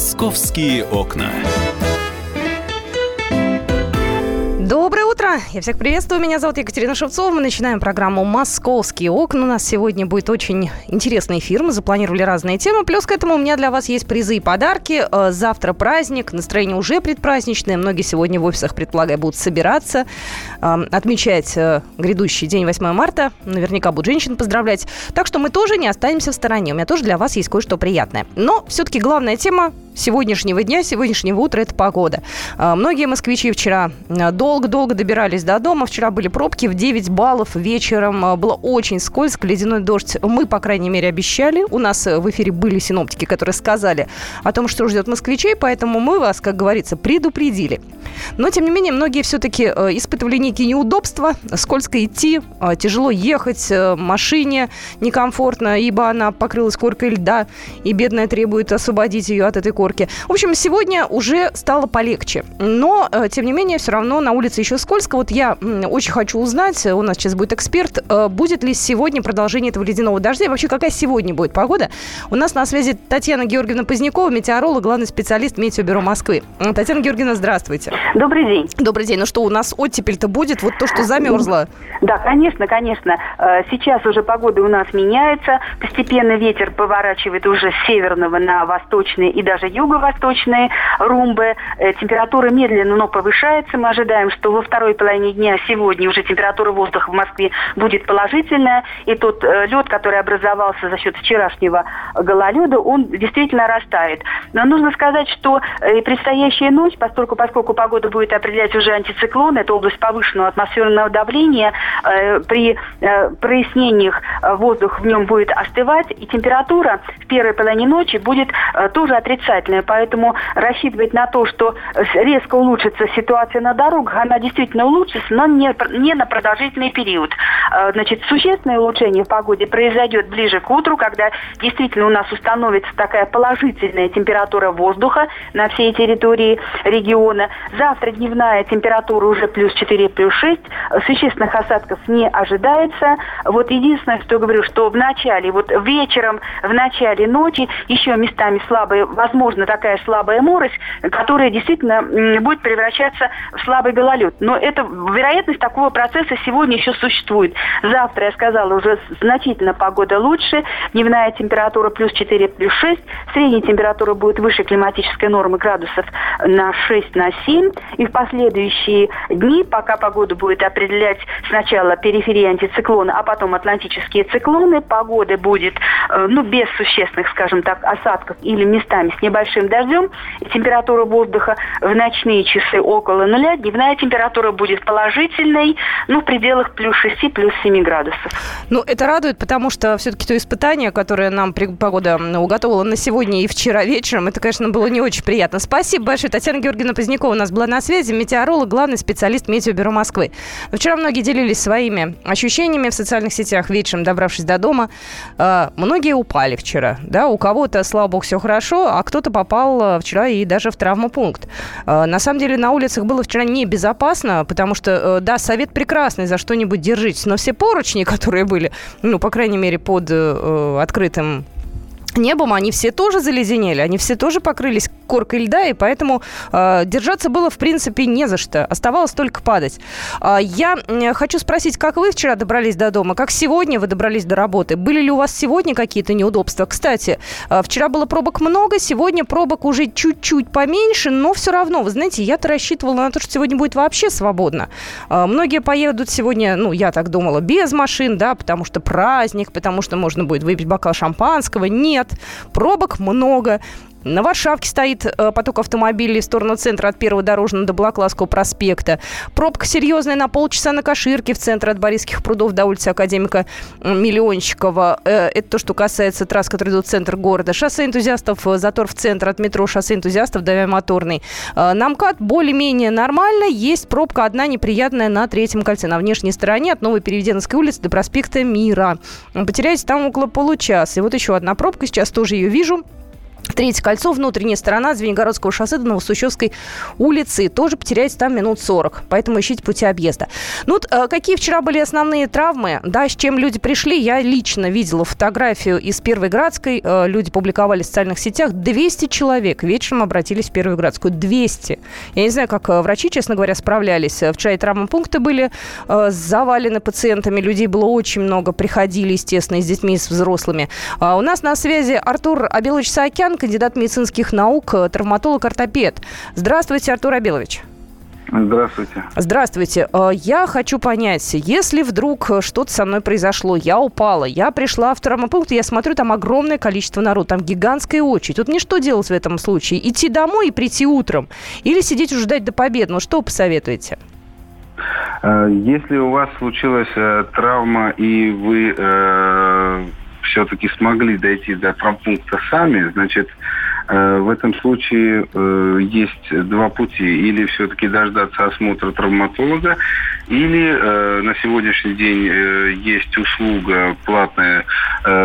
«Московские окна». Доброе утро! Я всех приветствую. Меня зовут Екатерина Шевцова. Мы начинаем программу «Московские окна». У нас сегодня будет очень интересный эфир. Мы запланировали разные темы. Плюс к этому у меня для вас есть призы и подарки. Завтра праздник. Настроение уже предпраздничное. Многие сегодня в офисах, предполагаю, будут собираться, отмечать грядущий день 8 марта. Наверняка будут женщин поздравлять. Так что мы тоже не останемся в стороне. У меня тоже для вас есть кое-что приятное. Но все-таки главная тема сегодняшнего дня, сегодняшнего утра – это погода. Многие москвичи вчера долго добирались до дома. Вчера были пробки в 9 баллов вечером. Было очень скользко, ледяной дождь. Мы, по крайней мере, обещали. У нас в эфире были синоптики, которые сказали о том, что ждет москвичей, поэтому мы вас, как говорится, предупредили. Но, тем не менее, многие все-таки испытывали некие неудобства. Скользко идти, тяжело ехать, машине некомфортно, ибо она покрылась коркой льда, и бедная требует освободить ее от этой корки. В общем, сегодня уже стало полегче. Но, тем не менее, все равно на улице еще скользко. Вот я очень хочу узнать, у нас сейчас будет эксперт, будет ли сегодня продолжение этого ледяного дождя и вообще какая сегодня будет погода. У нас на связи Татьяна Георгиевна Позднякова, метеоролог, главный специалист Метеобюро Москвы. Татьяна Георгиевна, здравствуйте. Добрый день. Добрый день. Ну что, у нас оттепель-то будет? Вот то, что замерзло? Да, конечно. Сейчас уже погода у нас меняется. Постепенно ветер поворачивает уже с северного на восточные и даже юго-восточные румбы. Температура медленно, но повышается. Мы ожидаем, что во второй половине дня сегодня уже температура воздуха в Москве будет положительная. И тот лед, который образовался за счет вчерашнего гололеда, он действительно растает. Но нужно сказать, что предстоящая ночь, поскольку погоду будет определять уже антициклон, это область повышенного атмосферного давления, при прояснениях воздух в нем будет остывать, и температура в первой половине ночи будет тоже отрицательная. Поэтому рассчитывать на то, что резко улучшится ситуация на дорогах, она действительно улучшится, но не на продолжительный период. Значит, существенное улучшение в погоде произойдет ближе к утру, когда действительно у нас установится такая положительная температура воздуха на всей территории региона. Завтра дневная температура уже плюс 4, плюс 6. Существенных осадков не ожидается. Вот единственное, что говорю, что в начале, вот вечером, в начале ночи еще местами слабая, возможно, такая слабая морось, которая действительно будет превращаться в слабый гололед. Но это, вероятность такого процесса сегодня еще существует. Завтра, я сказала, уже значительно погода лучше. Дневная температура плюс 4, плюс 6. Средняя температура будет выше климатической нормы градусов на 6, на 7. И в последующие дни, пока погоду будет определять сначала периферия антициклона, а потом атлантические циклоны, погода будет без существенных, скажем так, осадков или местами с небольшим дождем. И температура воздуха в ночные часы около нуля, дневная температура будет положительной, в пределах плюс 6, плюс 7 градусов. Это радует, потому что все-таки то испытание, которое нам погода уготовила на сегодня и вчера вечером, это, конечно, было не очень приятно. Спасибо большое. Татьяна Георгиевна Позднякова у нас была на связи, метеоролог, главный специалист Метеобюро Москвы. Вчера многие делились своими ощущениями в социальных сетях, вечером добравшись до дома. Многие упали вчера. Да? У кого-то, слава богу, все хорошо, а кто-то попал вчера и даже в травмопункт. На самом деле на улицах было вчера не безопасно, потому что, да, совет прекрасный, за что-нибудь держитесь, но все поручни, которые были, по крайней мере, под открытым небом, они все тоже заледенели, они все тоже покрылись коркой льда, и поэтому держаться было, в принципе, не за что. Оставалось только падать. Я хочу спросить, как вы вчера добрались до дома, как сегодня вы добрались до работы? Были ли у вас сегодня какие-то неудобства? Кстати, вчера было пробок много, сегодня пробок уже чуть-чуть поменьше, но все равно, вы знаете, я-то рассчитывала на то, что сегодня будет вообще свободно. Многие поедут сегодня, я так думала, без машин, да, потому что праздник, потому что можно будет выпить бокал шампанского. Нет. Пробок много. На Варшавке стоит поток автомобилей в сторону центра от Первого дорожного до Балаклавского проспекта. Пробка серьезная на полчаса на Каширке в центре от Борисских прудов до улицы Академика Миллионщикова. Это то, что касается трасс, которые идут в центр города. Шоссе энтузиастов, затор в центр от метро шоссе энтузиастов до Авиамоторной. На МКАД более-менее нормально. Есть пробка одна неприятная на Третьем кольце, на внешней стороне от Новой Переведенской улицы до проспекта Мира. Потеряете там около получаса. И вот еще одна пробка, сейчас тоже ее вижу. Третье кольцо, внутренняя сторона Звенигородского шоссе до Новосущевской улицы. Тоже потеряете там минут 40. Поэтому ищите пути объезда. Ну вот какие вчера были основные травмы, да, с чем люди пришли. Я лично видела фотографию из Первой Градской. Люди публиковали в социальных сетях. 200 человек вечером обратились в Первую Градскую. 200. Я не знаю, как врачи, честно говоря, справлялись. Вчера и травмопункты были завалены пациентами. Людей было очень много. Приходили, естественно, и с детьми, и с взрослыми. У нас на связи Артур Абилович Саакян, кандидат медицинских наук, травматолог-ортопед. Здравствуйте, Артур Абилович. Здравствуйте. Здравствуйте. Я хочу понять, если вдруг что-то со мной произошло, я упала, я пришла в травмопункт, я смотрю, там огромное количество народа, там гигантская очередь. Тут мне что делать в этом случае? Идти домой и прийти утром? Или сидеть уже ждать до победы? Ну, что посоветуете? Если у вас случилась травма, и вы все-таки смогли дойти до травмпункта сами, значит, в этом случае есть два пути. Или все-таки дождаться осмотра травматолога, или на сегодняшний день есть услуга платная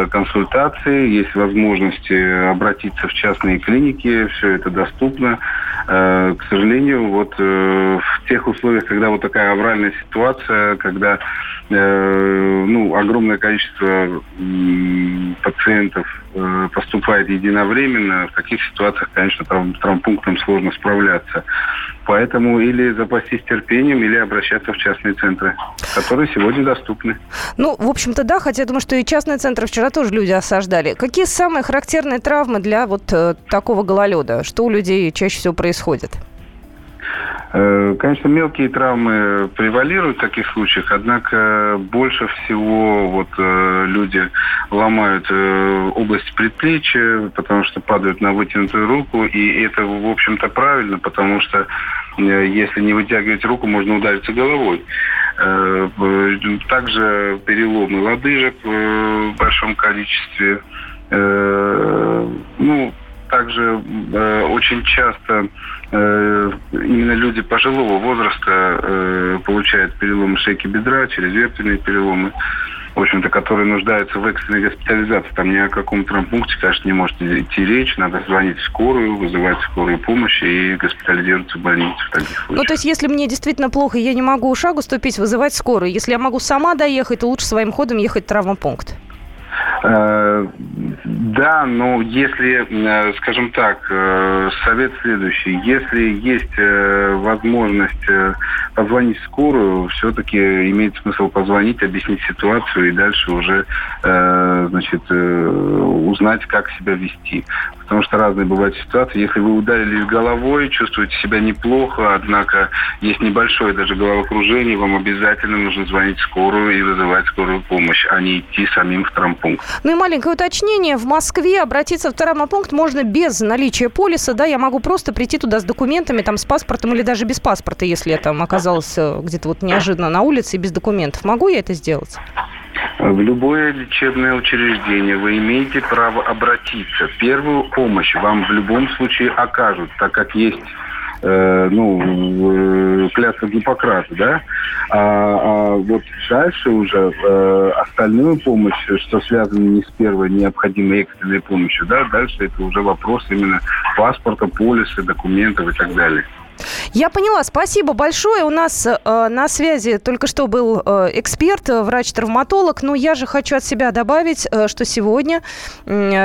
консультации, есть возможность обратиться в частные клиники, все это доступно. К сожалению, вот в тех условиях, когда вот такая авральная ситуация, когда огромное количество пациентов поступает единовременно, в таких ситуациях, конечно, травмпунктам сложно справляться. Поэтому или запастись терпением, или обращаться в частные центры, которые сегодня доступны. Ну, в общем-то, да, хотя я думаю, что и частные центры вчера тоже люди осаждали. Какие самые характерные травмы для вот такого гололеда? Что у людей чаще всего происходит? Конечно, мелкие травмы превалируют в таких случаях, однако больше всего вот люди ломают область предплечья, потому что падают на вытянутую руку, и это, в общем-то, правильно, потому что если не вытягивать руку, можно удариться головой. Также переломы лодыжек в большом количестве. Также очень часто именно люди пожилого возраста получают переломы шейки бедра, черезвертвенные переломы, в общем-то, которые нуждаются в экстренной госпитализации. Там ни о каком травмпункте, конечно, не может идти речь. Надо звонить в скорую, вызывать скорую помощь и госпитализироваться в больницу в таких случаях. Ну, то есть, если мне действительно плохо, я не могу шагу ступить, вызывать скорую. Если я могу сама доехать, то лучше своим ходом ехать в травмпункт. Да, но если, скажем так, совет следующий. Если есть возможность позвонить в скорую, все-таки имеет смысл позвонить, объяснить ситуацию и дальше уже, значит, узнать, как себя вести. Потому что разные бывают ситуации. Если вы ударились головой, чувствуете себя неплохо, однако есть небольшое даже головокружение, вам обязательно нужно звонить в скорую и вызывать скорую помощь, а не идти самим в травмпункт. Ну и маленькое уточнение. В Москве обратиться в травмопункт можно без наличия полиса. Да, я могу просто прийти туда с документами, там, с паспортом или даже без паспорта, если я там оказалась где-то вот неожиданно на улице и без документов. Могу я это сделать? В любое лечебное учреждение вы имеете право обратиться. Первую помощь вам в любом случае окажут, так как есть клятва Гиппократа, да? А вот дальше уже остальную помощь, что связано не с первой необходимой экстренной помощью, да, дальше это уже вопрос именно паспорта, полиса, документов и так далее. Я поняла. Спасибо большое. У нас на связи только что был эксперт, врач-травматолог. Но я же хочу от себя добавить, что сегодня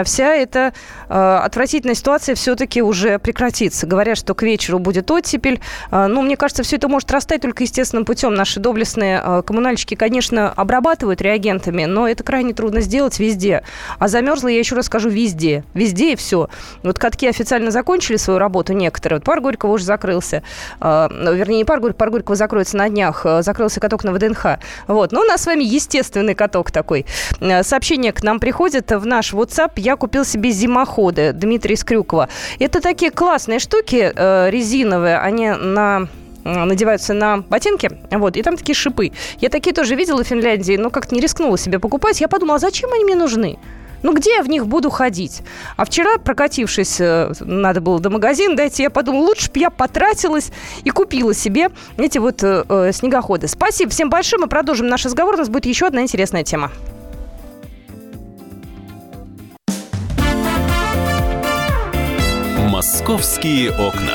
вся эта отвратительная ситуация все-таки уже прекратится. Говорят, что к вечеру будет оттепель. Мне кажется, все это может растать только естественным путем. Наши доблестные коммунальщики, конечно, обрабатывают реагентами, но это крайне трудно сделать везде. А замерзла, я еще раз скажу, везде. Везде и все. Вот катки официально закончили свою работу некоторые. Вот парк Горького уже закрылся. Вернее, парк Горького закроется на днях. Закрылся каток на ВДНХ. Вот. Но у нас с вами естественный каток такой. Сообщение к нам приходит в наш WhatsApp. Я купил себе зимоходы. Дмитрий из Крюкова. Это такие классные штуки резиновые. Они надеваются на ботинки, вот, и там такие шипы. Я такие тоже видела в Финляндии, но как-то не рискнула себе покупать. Я подумала, зачем они мне нужны? Ну, где я в них буду ходить? А вчера, прокатившись, надо было до магазина дойти, я подумала, лучше бы я потратилась и купила себе эти вот снегоходы. Спасибо всем большое, мы продолжим наш разговор, у нас будет еще одна интересная тема. «Московские окна».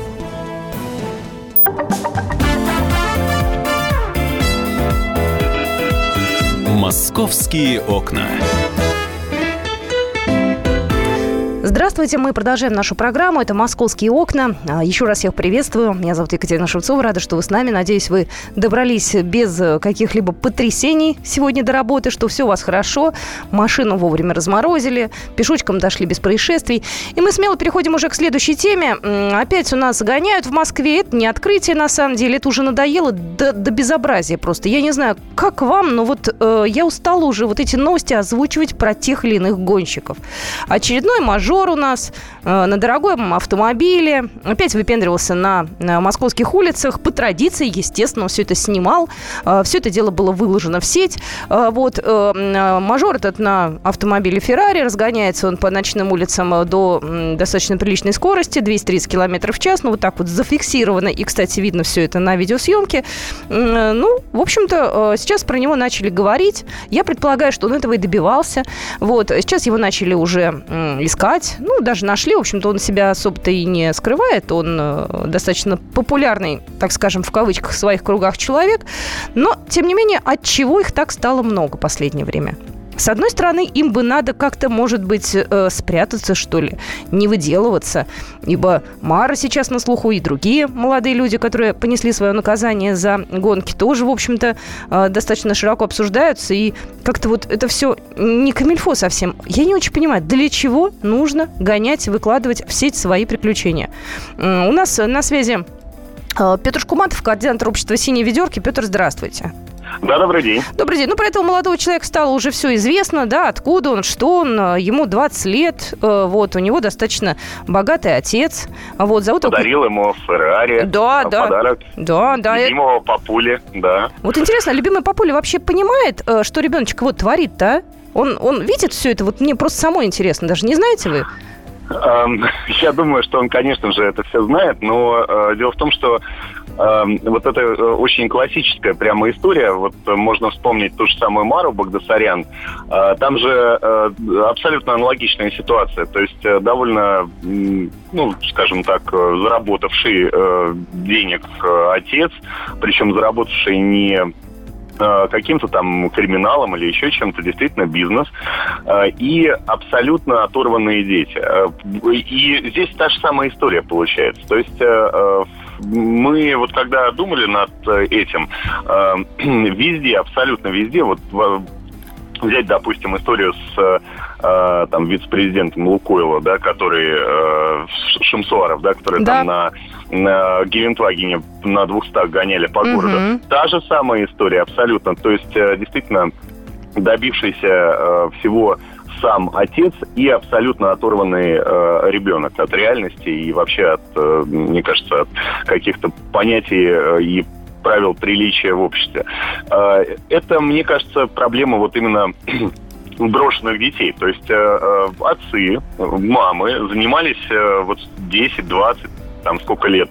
«Московские окна». Здравствуйте, мы продолжаем нашу программу. Это «Московские окна». Еще раз всех приветствую. Меня зовут Екатерина Шевцова. Рада, что вы с нами. Надеюсь, вы добрались без каких-либо потрясений сегодня до работы, что все у вас хорошо. Машину вовремя разморозили, пешочком дошли без происшествий. И мы смело переходим уже к следующей теме. Опять у нас гоняют в Москве. Это не открытие, на самом деле. Это уже надоело до безобразия просто. Я не знаю, как вам, но я устала уже эти новости озвучивать про тех или иных гонщиков. Очередной мажор у нас на дорогом автомобиле. Опять выпендривался на московских улицах. По традиции, естественно, он все это снимал. Все это дело было выложено в сеть. Мажор этот на автомобиле Ferrari. Разгоняется он по ночным улицам до достаточно приличной скорости. 230 км в час. Так зафиксировано. И, кстати, видно все это на видеосъемке. В общем-то, сейчас про него начали говорить. Я предполагаю, что он этого и добивался. Сейчас его начали уже искать. Даже нашли. В общем-то, он себя особо-то и не скрывает. Он достаточно популярный, так скажем, в кавычках, в своих кругах человек. Но, тем не менее, отчего их так стало много в последнее время? С одной стороны, им бы надо как-то, может быть, спрятаться, что ли, не выделываться. Ибо Мара сейчас на слуху, и другие молодые люди, которые понесли свое наказание за гонки, тоже, в общем-то, достаточно широко обсуждаются. И как-то это все не камильфо совсем. Я не очень понимаю, для чего нужно гонять и выкладывать в сеть свои приключения. У нас на связи Петр Шкуматов, координатор общества «Синей ведерки». Петр, здравствуйте. Да, добрый день. Добрый день. Про этого молодого человека стало уже все известно, да, откуда он, что он, ему 20 лет, у него достаточно богатый отец, зовут его... Подарил ему Феррари, подарок любимого папули, да. Интересно, любимый папуля вообще понимает, что ребеночек творит-то, а? Он видит все это, мне просто самой интересно, даже не знаете вы? Я думаю, что он, конечно же, это все знает, но дело в том, что это очень классическая прямо история. Можно вспомнить ту же самую Мару Багдасарян. Там же абсолютно аналогичная ситуация. То есть довольно, скажем так, заработавший денег отец, причем заработавший не каким-то там криминалом или еще чем-то, действительно бизнес, и абсолютно оторванные дети. И здесь та же самая история получается. То есть мы когда думали над этим, везде, абсолютно везде, взять, допустим, историю с вице-президентом Лукойла, да, который Шамсуаров, да, который там на Гелендвагене на 200 гоняли по городу. Та же самая история абсолютно. То есть, действительно, добившийся всего сам отец и абсолютно оторванный ребенок от реальности и вообще от, мне кажется, от каких-то понятий и правил приличия в обществе. Это, мне кажется, проблема именно брошенных детей. То есть отцы, мамы занимались 10-20, там сколько лет,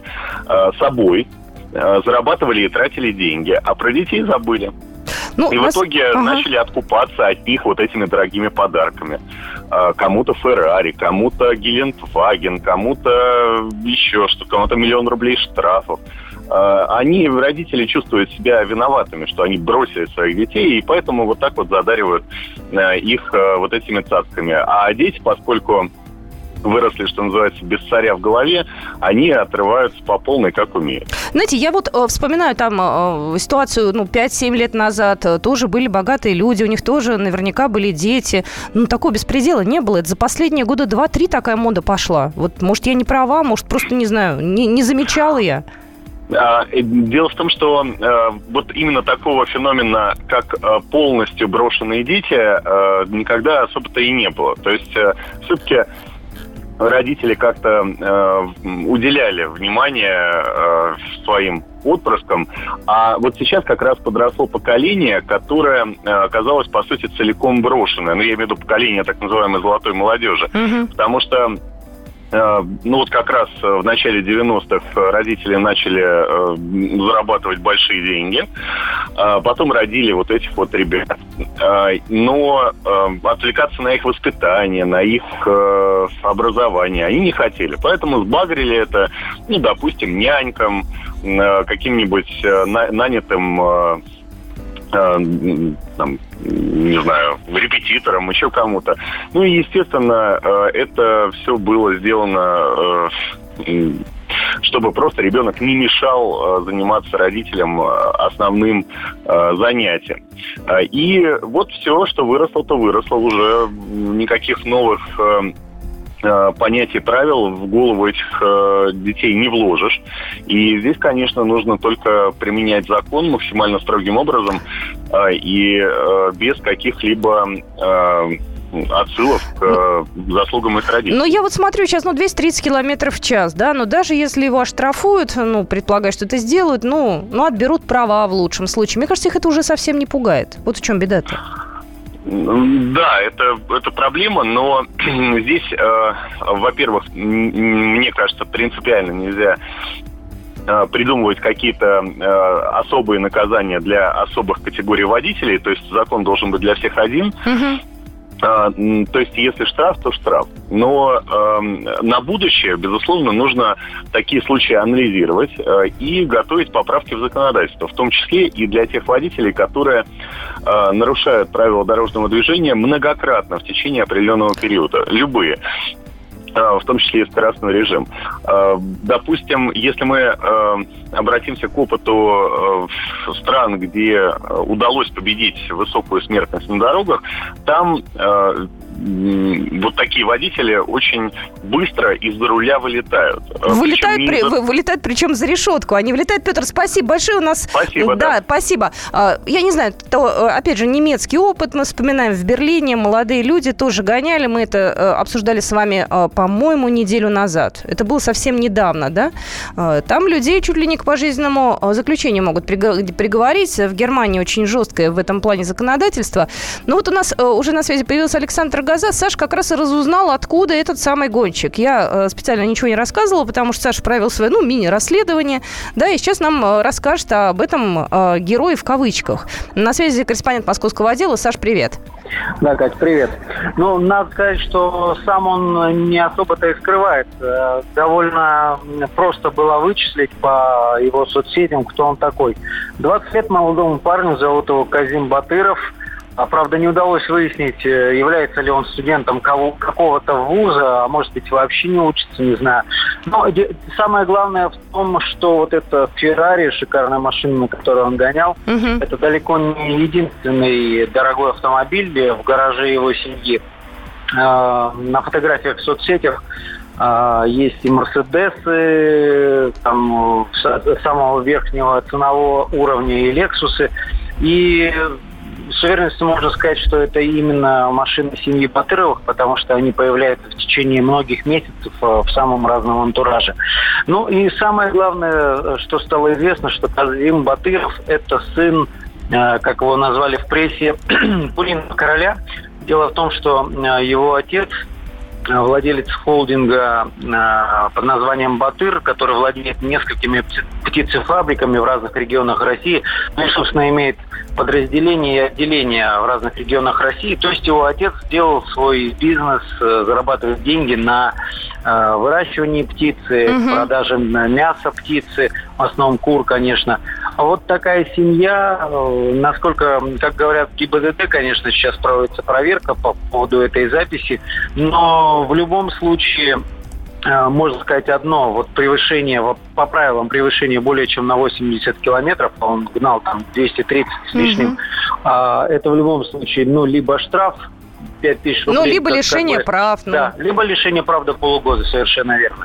собой, зарабатывали и тратили деньги, а про детей забыли. В итоге начали откупаться от них этими дорогими подарками. Кому-то Феррари, кому-то Гелендваген, кому-то еще что, кому-то миллион рублей штрафов. Они, родители, чувствуют себя виноватыми, что они бросили своих детей, и поэтому задаривают их этими цацками. А дети, поскольку выросли, что называется, без царя в голове, они отрываются по полной, как умеют. Знаете, я вспоминаю там ситуацию 5-7 лет назад. Тоже были богатые люди, у них тоже наверняка были дети. Такого беспредела не было. Это за последние года 2-3 такая мода пошла. Может, я не права, может, просто, не знаю, не замечала я. Дело в том, что вот именно такого феномена, как полностью брошенные дети, никогда особо-то и не было. То есть все-таки родители как-то уделяли внимание своим отпрыскам, а вот сейчас как раз подросло поколение, которое оказалось, по сути, целиком брошенное. Ну, я имею в виду поколение так называемой золотой молодежи, потому что ну вот как раз в начале 90-х родители начали зарабатывать большие деньги, потом родили вот этих вот ребят. Но отвлекаться на их воспитание, на их образование они не хотели. Поэтому сбагрили это, ну, допустим, нянькам, каким-нибудь нанятым, там, не знаю, репетитором, еще кому-то. Ну и, естественно, это все было сделано, чтобы просто ребенок не мешал заниматься родителям основным занятием. И вот все, что выросло, то выросло. Уже никаких новых понятий, правил в голову этих детей не вложишь. И здесь, конечно, нужно только применять закон максимально строгим образом и без каких-либо отсылок к заслугам их родителей. Но я вот смотрю сейчас, 230 километров в час, да, но даже если его оштрафуют, предполагаю, что это сделают, отберут права в лучшем случае. Мне кажется, их это уже совсем не пугает. Вот в чем беда-то. Да, это проблема, но здесь, во-первых, мне кажется, принципиально нельзя придумывать какие-то особые наказания для особых категорий водителей, то есть закон должен быть для всех один. То есть, если штраф, то штраф. Но на будущее, безусловно, нужно такие случаи анализировать и готовить поправки в законодательство, в том числе и для тех водителей, которые нарушают правила дорожного движения многократно в течение определенного периода. Любые. В том числе и скоростной режим. Допустим, если мы обратимся к опыту стран, где удалось победить высокую смертность на дорогах, там вот такие водители очень быстро из-за руля вылетают. Вылетают, причем за решетку. Они вылетают. Петр, спасибо большое. У нас... Спасибо, да. Спасибо. Я не знаю, опять же, немецкий опыт мы вспоминаем в Берлине. Молодые люди тоже гоняли. Мы это обсуждали с вами, по-моему, неделю назад. Это было совсем недавно, да? Там людей чуть ли не к пожизненному заключению могут приговорить. В Германии очень жесткое в этом плане законодательство. Но вот у нас уже на связи появился Александр Газаров. Саша как раз и разузнал, откуда этот самый гонщик. Я специально ничего не рассказывала, потому что Саша провел свое, мини-расследование. Да, и сейчас нам расскажет об этом герое в кавычках. На связи корреспондент московского отдела. Саш, привет. Да, Кать, привет. Надо сказать, что сам он не особо-то и скрывает. Довольно просто было вычислить по его соцсетям, кто он такой. 20 лет молодому парню, зовут его Казим Батыров. Правда, не удалось выяснить, является ли он студентом какого-то вуза, а может быть, вообще не учится, не знаю. Но самое главное в том, что вот эта Ferrari, шикарная машина, на которую он гонял, это далеко не единственный дорогой автомобиль в гараже его семьи. На фотографиях в соцсетях есть и мерседесы, там, самого верхнего ценового уровня, и лексусы, и... С уверенностью можно сказать, что это именно машины семьи Батыровых, потому что они появляются в течение многих месяцев в самом разном антураже. И самое главное, что стало известно, что Казим Батыров – это сын, как его назвали в прессе, Пулинского короля. Дело в том, что его отец – владелец холдинга под названием «Батыр», который владеет несколькими птицефабриками в разных регионах России, собственно, имеет подразделения и отделения в разных регионах России. То есть его отец сделал свой бизнес, зарабатывает деньги на выращивании птицы, продаже мяса птицы, в основном кур, конечно. А вот такая семья, насколько, как говорят ГИБДД, конечно, сейчас проводится проверка по поводу этой записи, но в любом случае... Можно сказать одно, вот превышение, по правилам превышение более чем на 80 километров, он гнал там 230 с лишним, это в любом случае, либо штраф 5000 рублей. Либо лишение прав. Да, либо лишение прав до полугода, совершенно верно.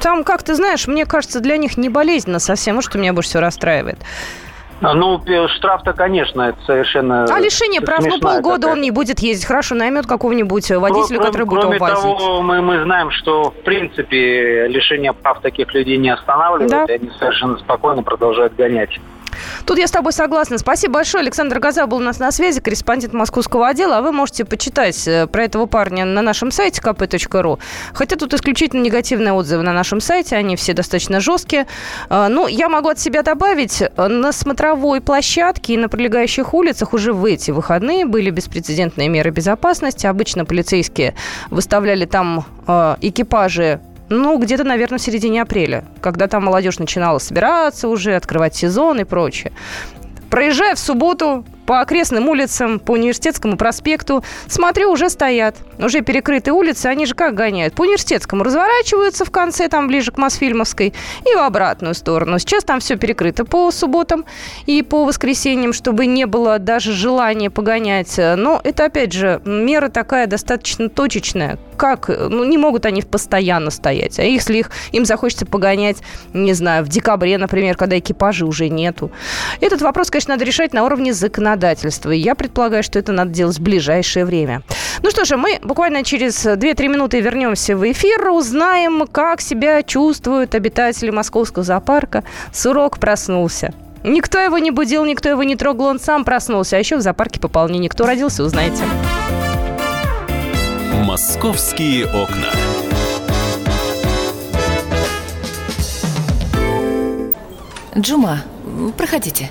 там, как ты знаешь, мне кажется, для них не болезненно совсем. Вот что меня больше всего расстраивает. Ну, штраф-то, конечно, это совершенно... А лишение прав, ну, полгода такая. Он не будет ездить. Хорошо, наймет какого-нибудь водителя, который будет его возить. Кроме того, мы знаем, что, в принципе, лишение прав таких людей не останавливает. Да. И они совершенно спокойно продолжают гонять. Тут я с тобой согласна. Спасибо большое. Александр Газаров был у нас на связи, корреспондент московского отдела. А вы можете почитать про этого парня на нашем сайте kp.ru. Хотя тут исключительно негативные отзывы на нашем сайте. Они все достаточно жесткие. Ну, я могу от себя добавить, на смотровой площадке и на прилегающих улицах уже в эти выходные были беспрецедентные меры безопасности. Обычно полицейские выставляли там экипажи, ну, где-то, наверное, в середине апреля, когда там молодежь начинала собираться уже, открывать сезон и прочее. Проезжая в субботу по окрестным улицам, по Университетскому проспекту, смотрю, уже стоят, уже перекрытые улицы, они же как гоняют? По Университетскому разворачиваются в конце, там ближе к Мосфильмовской, и в обратную сторону. Сейчас там все перекрыто по субботам и по воскресеньям, чтобы не было даже желания погонять. Но это, опять же, мера такая достаточно точечная. Как? Ну, не могут они постоянно стоять. А если им захочется погонять, не знаю, в декабре, например, когда экипажей уже нету. Этот вопрос, конечно, надо решать на уровне законодательства. Я предполагаю, что это надо делать в ближайшее время. Ну что же, мы буквально через 2-3 минуты вернемся в эфир, узнаем, как себя чувствуют обитатели московского зоопарка. Сурок проснулся. Никто его не будил, никто его не трогал, он сам проснулся. А еще в зоопарке пополнение. Кто родился, узнаете. Московские окна. Джума, проходите.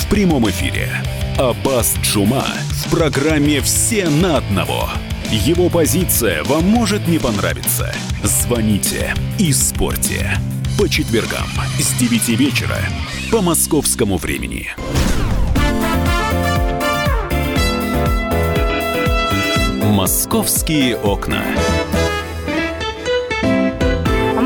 в прямом эфире Аббас Джума в программе «Все на одного». Его позиция вам может не понравиться. Звоните и спорьте. По четвергам с 9 вечера по московскому времени. «Московские окна».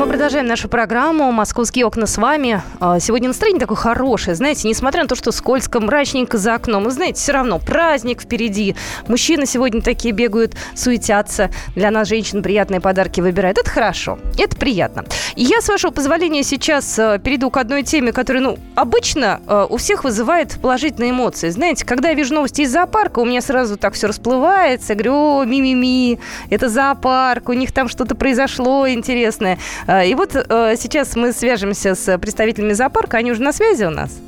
Продолжаем нашу программу «Московские окна» с вами. Сегодня настроение такое хорошее, знаете, несмотря на то, что скользко, мрачненько за окном. И, знаете, все равно праздник впереди. Мужчины сегодня такие бегают, суетятся. Для нас, женщин, приятные подарки выбирают. Это хорошо, это приятно. И я, с вашего позволения, сейчас перейду к одной теме, которая, обычно у всех вызывает положительные эмоции. Знаете, когда я вижу новости из зоопарка, у меня сразу так все расплывается. Говорю, ми-ми-ми, это зоопарк, у них там что-то произошло интересное. И вот сейчас мы свяжемся с представителями зоопарка. Они уже на связи у нас.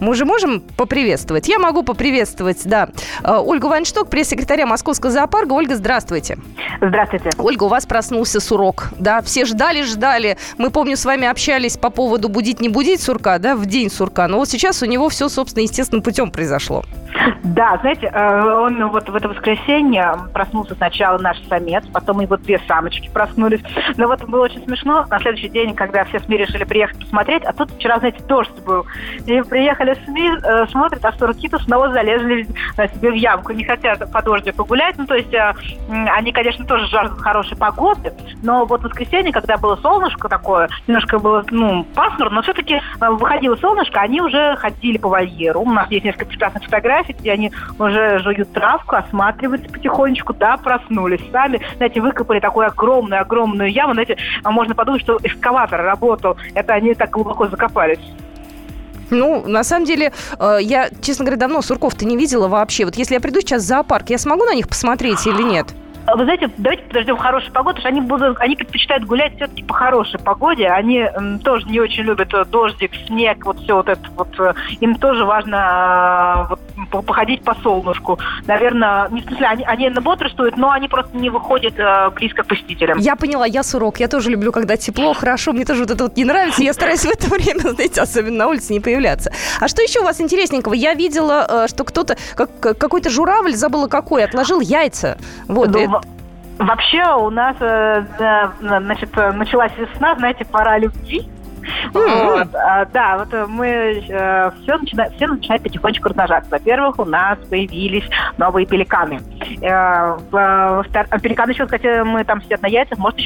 Мы же можем поприветствовать? Я могу поприветствовать, да. Ольгу Вайншток, пресс-секретаря Московского зоопарка. Ольга, здравствуйте. Здравствуйте. Ольга, у вас проснулся сурок, да? Все ждали. Мы, помню, с вами общались по поводу будить-не будить сурка, да, в день сурка. Но вот сейчас у него все, собственно, естественным путем произошло. Да, знаете, он вот в это воскресенье проснулся сначала наш самец, потом его две самочки проснулись. Но вот было очень смешно. На следующий день, когда все СМИ решили приехать посмотреть, а тут вчера, знаете, дождь был. И приехали СМИ, смотрят, а сурки-то снова залезли себе в ямку. Не хотят по дождю погулять. Ну, то есть они, конечно, тоже жаждут хорошей погоды. Но вот в воскресенье, когда было солнышко такое, немножко было, пасмурно, но все-таки выходило солнышко, они уже ходили по вольеру. У нас есть несколько прекрасных фотографий, где они уже жуют травку, осматриваются потихонечку, да, проснулись сами. Знаете, выкопали такую огромную яму. Знаете, можно подумать, что экскаватор работал. Это они так глубоко закопались. Ну, на самом деле, я, честно говоря, давно сурков-то не видела вообще. Вот если я приду сейчас в зоопарк, я смогу на них посмотреть или нет? Вы знаете, давайте подождем хорошую погоду, потому что они предпочитают гулять все-таки по хорошей погоде. Они тоже не очень любят дождик, снег, вот все вот это вот. Им тоже важно походить по солнышку. Наверное, не в смысле, они бодрствуют, но они просто не выходят близко к посетителям. Я поняла, я сурок. Я тоже люблю, когда тепло, хорошо. Мне тоже вот это вот не нравится. Я стараюсь в это время, знаете, особенно на улице не появляться. А что еще у вас интересненького? Я видела, что кто-то, какой-то журавль, забыла какой, отложил яйца. Вот, Вообще у нас, значит, началась весна, знаете, пора любви. Вот, да, вот мы все начинает потихонечку размножаться. Во-первых, у нас появились новые пеликаны. Пеликаны еще, кстати, мы там сидят на яйцах, может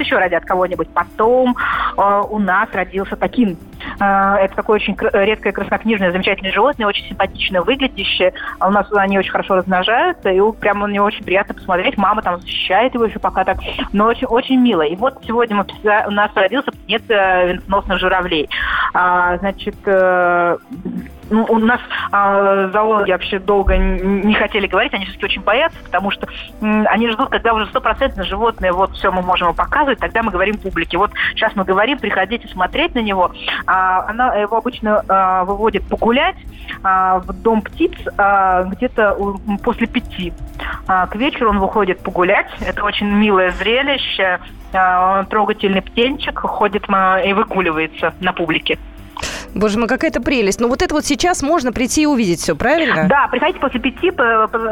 еще родят кого-нибудь. Потом у нас родился токин. Это такое очень редкое краснокнижное, замечательное животное, очень симпатично выглядящее. У нас они очень хорошо размножаются, и прямо на него очень приятно посмотреть. Мама там защищает его еще пока так, но очень, очень мило. И вот сегодня у нас родился птенец венценосных журавлей. Значит, у нас зоологи вообще долго не хотели говорить, они все-таки очень боятся, потому что они ждут, когда уже 100% животное, вот все мы можем его показывать, тогда мы говорим публике. Вот сейчас мы говорим, приходите смотреть на него. Она его обычно выводит погулять в дом птиц где-то после 5. К вечеру он выходит погулять. Это очень милое зрелище. Он трогательный птенчик, ходит и выгуливается на публике. Боже мой, какая-то прелесть. Ну, вот это вот сейчас можно прийти и увидеть все, правильно? Да, приходите после 5,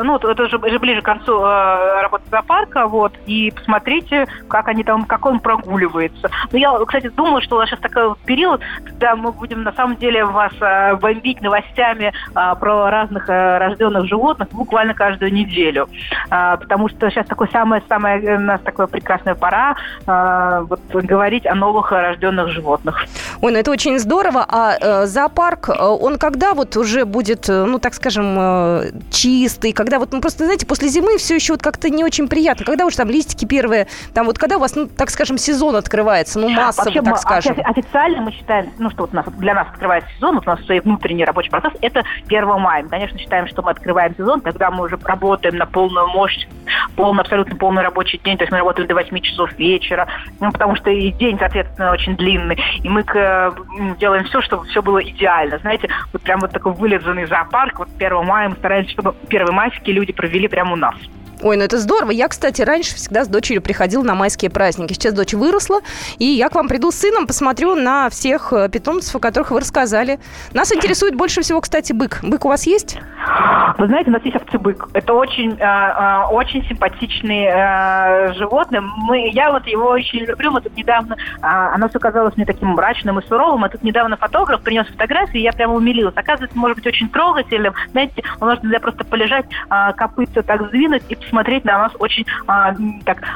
ну, это уже ближе к концу работы зоопарка, вот, и посмотрите, как они там, как он прогуливается. Ну, я, кстати, думаю, что у нас сейчас такой период, когда мы будем, на самом деле, вас бомбить новостями про разных рожденных животных буквально каждую неделю. Потому что сейчас такой самая у нас такая прекрасная пора вот, говорить о новых рожденных животных. Ой, ну это очень здорово. А зоопарк, он когда вот уже будет, ну, так скажем, чистый? Когда вот, ну, просто, знаете, после зимы все еще вот как-то не очень приятно. Когда уж там листики первые, там вот когда у вас, ну, так скажем, сезон открывается, ну, массово, вообще, так скажем. Официально мы считаем, ну, что вот для нас открывается сезон, вот у нас свой внутренний рабочий процесс, это 1 мая. Мы, конечно, считаем, что мы открываем сезон, тогда мы уже работаем на полную мощь, абсолютно полный рабочий день, то есть мы работаем до 8 часов вечера, ну, потому что и день, соответственно, очень длинный, и мы делаем все, чтобы все было идеально. Знаете, вот прям вот такой вылизанный зоопарк. Вот 1 мая мы стараемся, чтобы 1 майские люди провели прямо у нас. Ой, ну это здорово. Я, кстати, раньше всегда с дочерью приходила на майские праздники. Сейчас дочь выросла, и я к вам приду с сыном, посмотрю на всех питомцев, о которых вы рассказали. Нас интересует больше всего, кстати, бык. Бык у вас есть? Вы знаете, у нас есть овцебык. Это очень, очень симпатичное животное. Я вот его очень люблю. Мы тут недавно... Оно все казалось мне таким мрачным и суровым. А тут недавно фотограф принес фотографии, и я прямо умилилась. Оказывается, может быть очень трогательным. Знаете, можно просто полежать, копытца так сдвинуть и смотреть на нас очень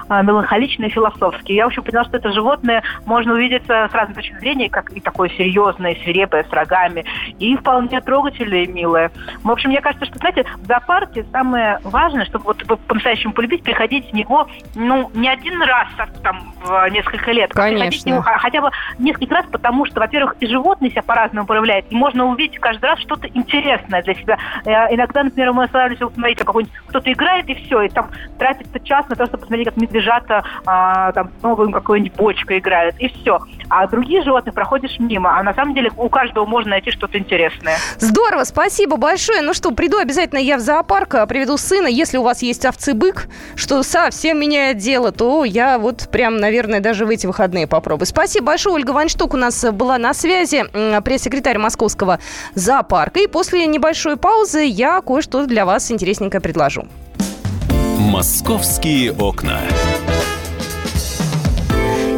меланхолично и философски. Я, в общем, поняла, что это животное можно увидеть с разных точек зрения, как и такое серьезное, и свирепое, с рогами, и вполне трогательное и милое. В общем, мне кажется, что, знаете, в зоопарке самое важное, чтобы вот вы по-настоящему полюбить, приходить в него, ну, не один раз, там, в несколько лет. Конечно. Приходить в него хотя бы несколько раз, потому что, во-первых, и животные себя по-разному проявляют, и можно увидеть каждый раз что-то интересное для себя. Иногда, например, мы останавливаемся, смотреть, как кто-то играет, и все. И там тратится час на то, чтобы посмотреть, как медвежата там с новым какой-нибудь бочкой играют, и все. А другие животные проходишь мимо. А на самом деле у каждого можно найти что-то интересное. Здорово, спасибо большое. Ну что, приду обязательно я в зоопарк, приведу сына. Если у вас есть овцебык, что совсем меняет дело, то я вот прям, наверное, даже в эти выходные попробую. Спасибо большое. Ольга Вайншток у нас была на связи, пресс-секретарь Московского зоопарка. И после небольшой паузы я кое-что для вас интересненькое предложу. Московские окна.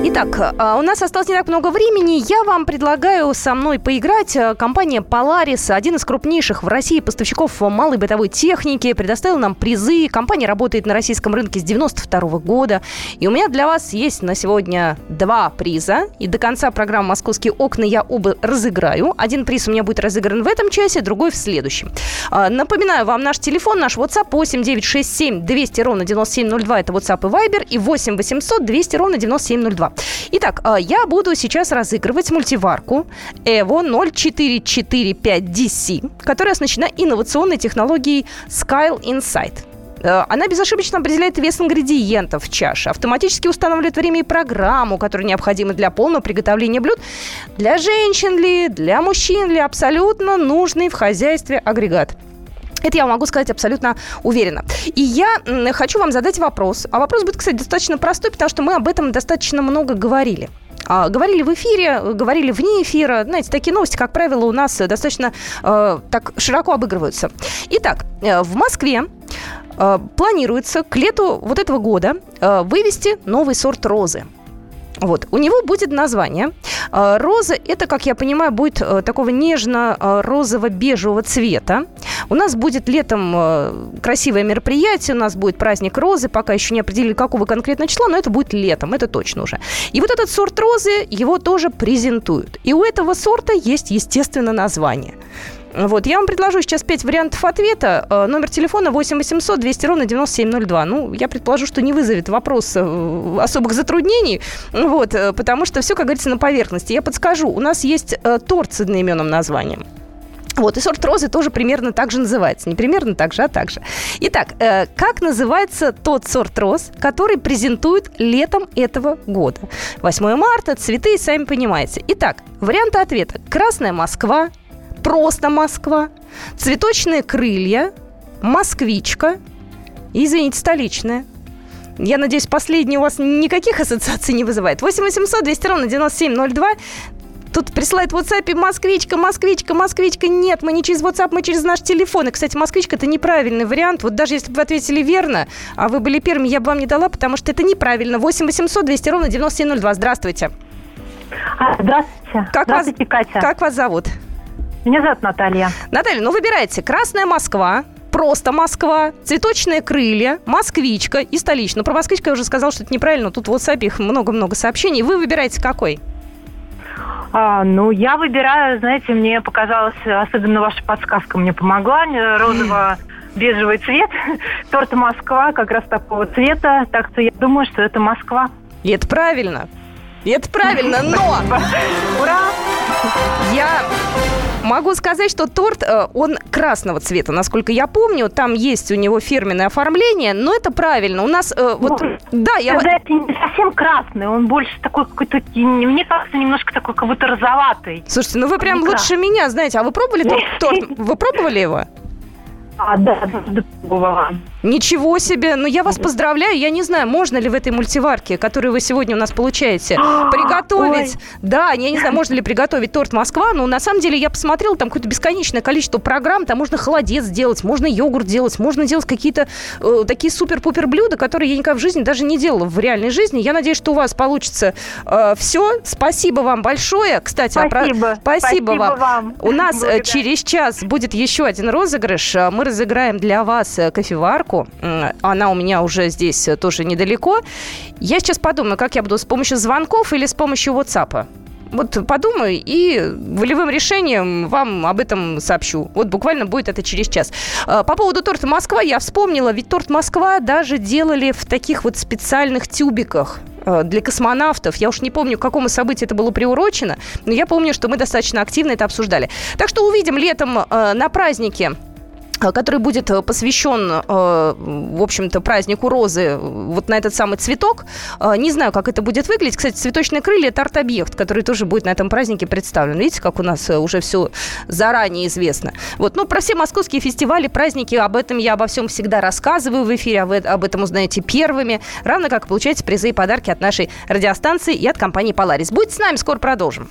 Итак, у нас осталось не так много времени. Я вам предлагаю со мной поиграть. Компания Polaris, один из крупнейших в России поставщиков малой бытовой техники, предоставила нам призы. Компания работает на российском рынке с 1992 года. И у меня для вас есть на сегодня 2 приза. И до конца программы «Московские окна» я оба разыграю. Один приз у меня будет разыгран в этом часе, другой в следующем. Напоминаю вам наш телефон, наш WhatsApp 8 967 200 97 02. Это WhatsApp и Viber. И 8 800 200 97 02. Итак, я буду сейчас разыгрывать мультиварку Evo 0445DC, которая оснащена инновационной технологией Skyle Insight. Она безошибочно определяет вес ингредиентов в чаше, автоматически устанавливает время и программу, которая необходима для полного приготовления блюд. Для женщин ли, для мужчин ли, абсолютно нужный в хозяйстве агрегат. Это я могу сказать абсолютно уверенно. И я хочу вам задать вопрос. А вопрос будет, кстати, достаточно простой, потому что мы об этом достаточно много говорили. Говорили в эфире, говорили вне эфира. Знаете, такие новости, как правило, у нас достаточно так широко обыгрываются. Итак, в Москве планируется к лету вот этого года вывести новый сорт розы. Вот. У него будет название. Роза, это, как я понимаю, будет такого нежно-розово-бежевого цвета. У нас будет летом красивое мероприятие, у нас будет праздник розы, пока еще не определили, какого конкретно числа, но это будет летом, это точно уже. И вот этот сорт розы, его тоже презентуют. И у этого сорта есть, естественно, название. Вот, я вам предложу сейчас 5 вариантов ответа. Номер телефона 8 800 200 ровно 9702. Ну, я предположу, что не вызовет вопрос особых затруднений, вот, потому что все, как говорится, на поверхности. Я подскажу, у нас есть торт с одноименным названием. Вот, и сорт розы тоже примерно так же называется. Не примерно так же, а так же. Итак, как называется тот сорт роз, который презентуют летом этого года? 8 марта, цветы, сами понимаете. Итак, варианты ответа. Красная Москва, просто Москва, цветочные крылья, москвичка, извините, столичная. Я надеюсь, последний у вас никаких ассоциаций не вызывает. 8 800 200 ровно 9702. Тут присылает в WhatsApp «Москвичка, москвичка, москвичка». Нет, мы не через WhatsApp, мы через наш телефон. И, кстати, «Москвичка» — это неправильный вариант. Вот даже если бы вы ответили верно, а вы были первыми, я бы вам не дала, потому что это неправильно. 8 800 200 ровно 9702. Здравствуйте. Здравствуйте. Здравствуйте, Катя. Как вас зовут? Меня зовут Наталья. Наталья, ну выбирайте. Красная Москва, просто Москва, цветочные крылья, москвичка и столичная. Ну, про москвичку я уже сказала, что это неправильно. Тут в WhatsApp их много-много сообщений. Вы выбираете какой? Ну, я выбираю, знаете, мне показалось, особенно ваша подсказка мне помогла, розово-бежевый цвет, торт Москва как раз такого цвета, так что я думаю, что это Москва. И это правильно. Но ура! Я могу сказать, что торт, он красного цвета, насколько я помню. Там есть у него фирменное оформление, но это правильно. У нас... вот, да, я... Это не совсем красный, он больше такой какой-то... Мне кажется, немножко такой как будто розоватый. Слушайте, ну вы прям лучше меня знаете. А вы пробовали торт? Вы пробовали его? А, да, бывало. Ничего себе! Ну, я вас поздравляю. Я не знаю, можно ли в этой мультиварке, которую вы сегодня у нас получаете, приготовить... Ой. Да, я не знаю, можно ли приготовить торт Москва, но на самом деле я посмотрела, там какое-то бесконечное количество программ. Там можно холодец делать, можно йогурт делать, можно делать какие-то такие супер-пупер блюда, которые я никогда в жизни даже не делала в реальной жизни. Я надеюсь, что у вас получится все. Спасибо вам большое. Кстати, спасибо вам. У нас через час будет еще один розыгрыш. Мы разыграем для вас кофеварку. Она у меня уже здесь тоже недалеко. Я сейчас подумаю, как я буду, с помощью звонков или с помощью WhatsApp. Вот подумаю и волевым решением вам об этом сообщу. Вот буквально будет это через час. По поводу торта Москва я вспомнила. Ведь торт Москва даже делали в таких вот специальных тюбиках для космонавтов. Я уж не помню, к какому событию это было приурочено, но я помню, что мы достаточно активно это обсуждали. Так что увидим летом на празднике, который будет посвящен, в общем-то, празднику розы, вот на этот самый цветок. Не знаю, как это будет выглядеть. Кстати, цветочные крылья – это арт-объект, который тоже будет на этом празднике представлен. Видите, как у нас уже все заранее известно. Вот. Ну, про все московские фестивали, праздники, об этом я обо всем всегда рассказываю в эфире, об этом узнаете первыми, равно как получаете призы и подарки от нашей радиостанции и от компании Polaris. Будьте с нами, скоро продолжим.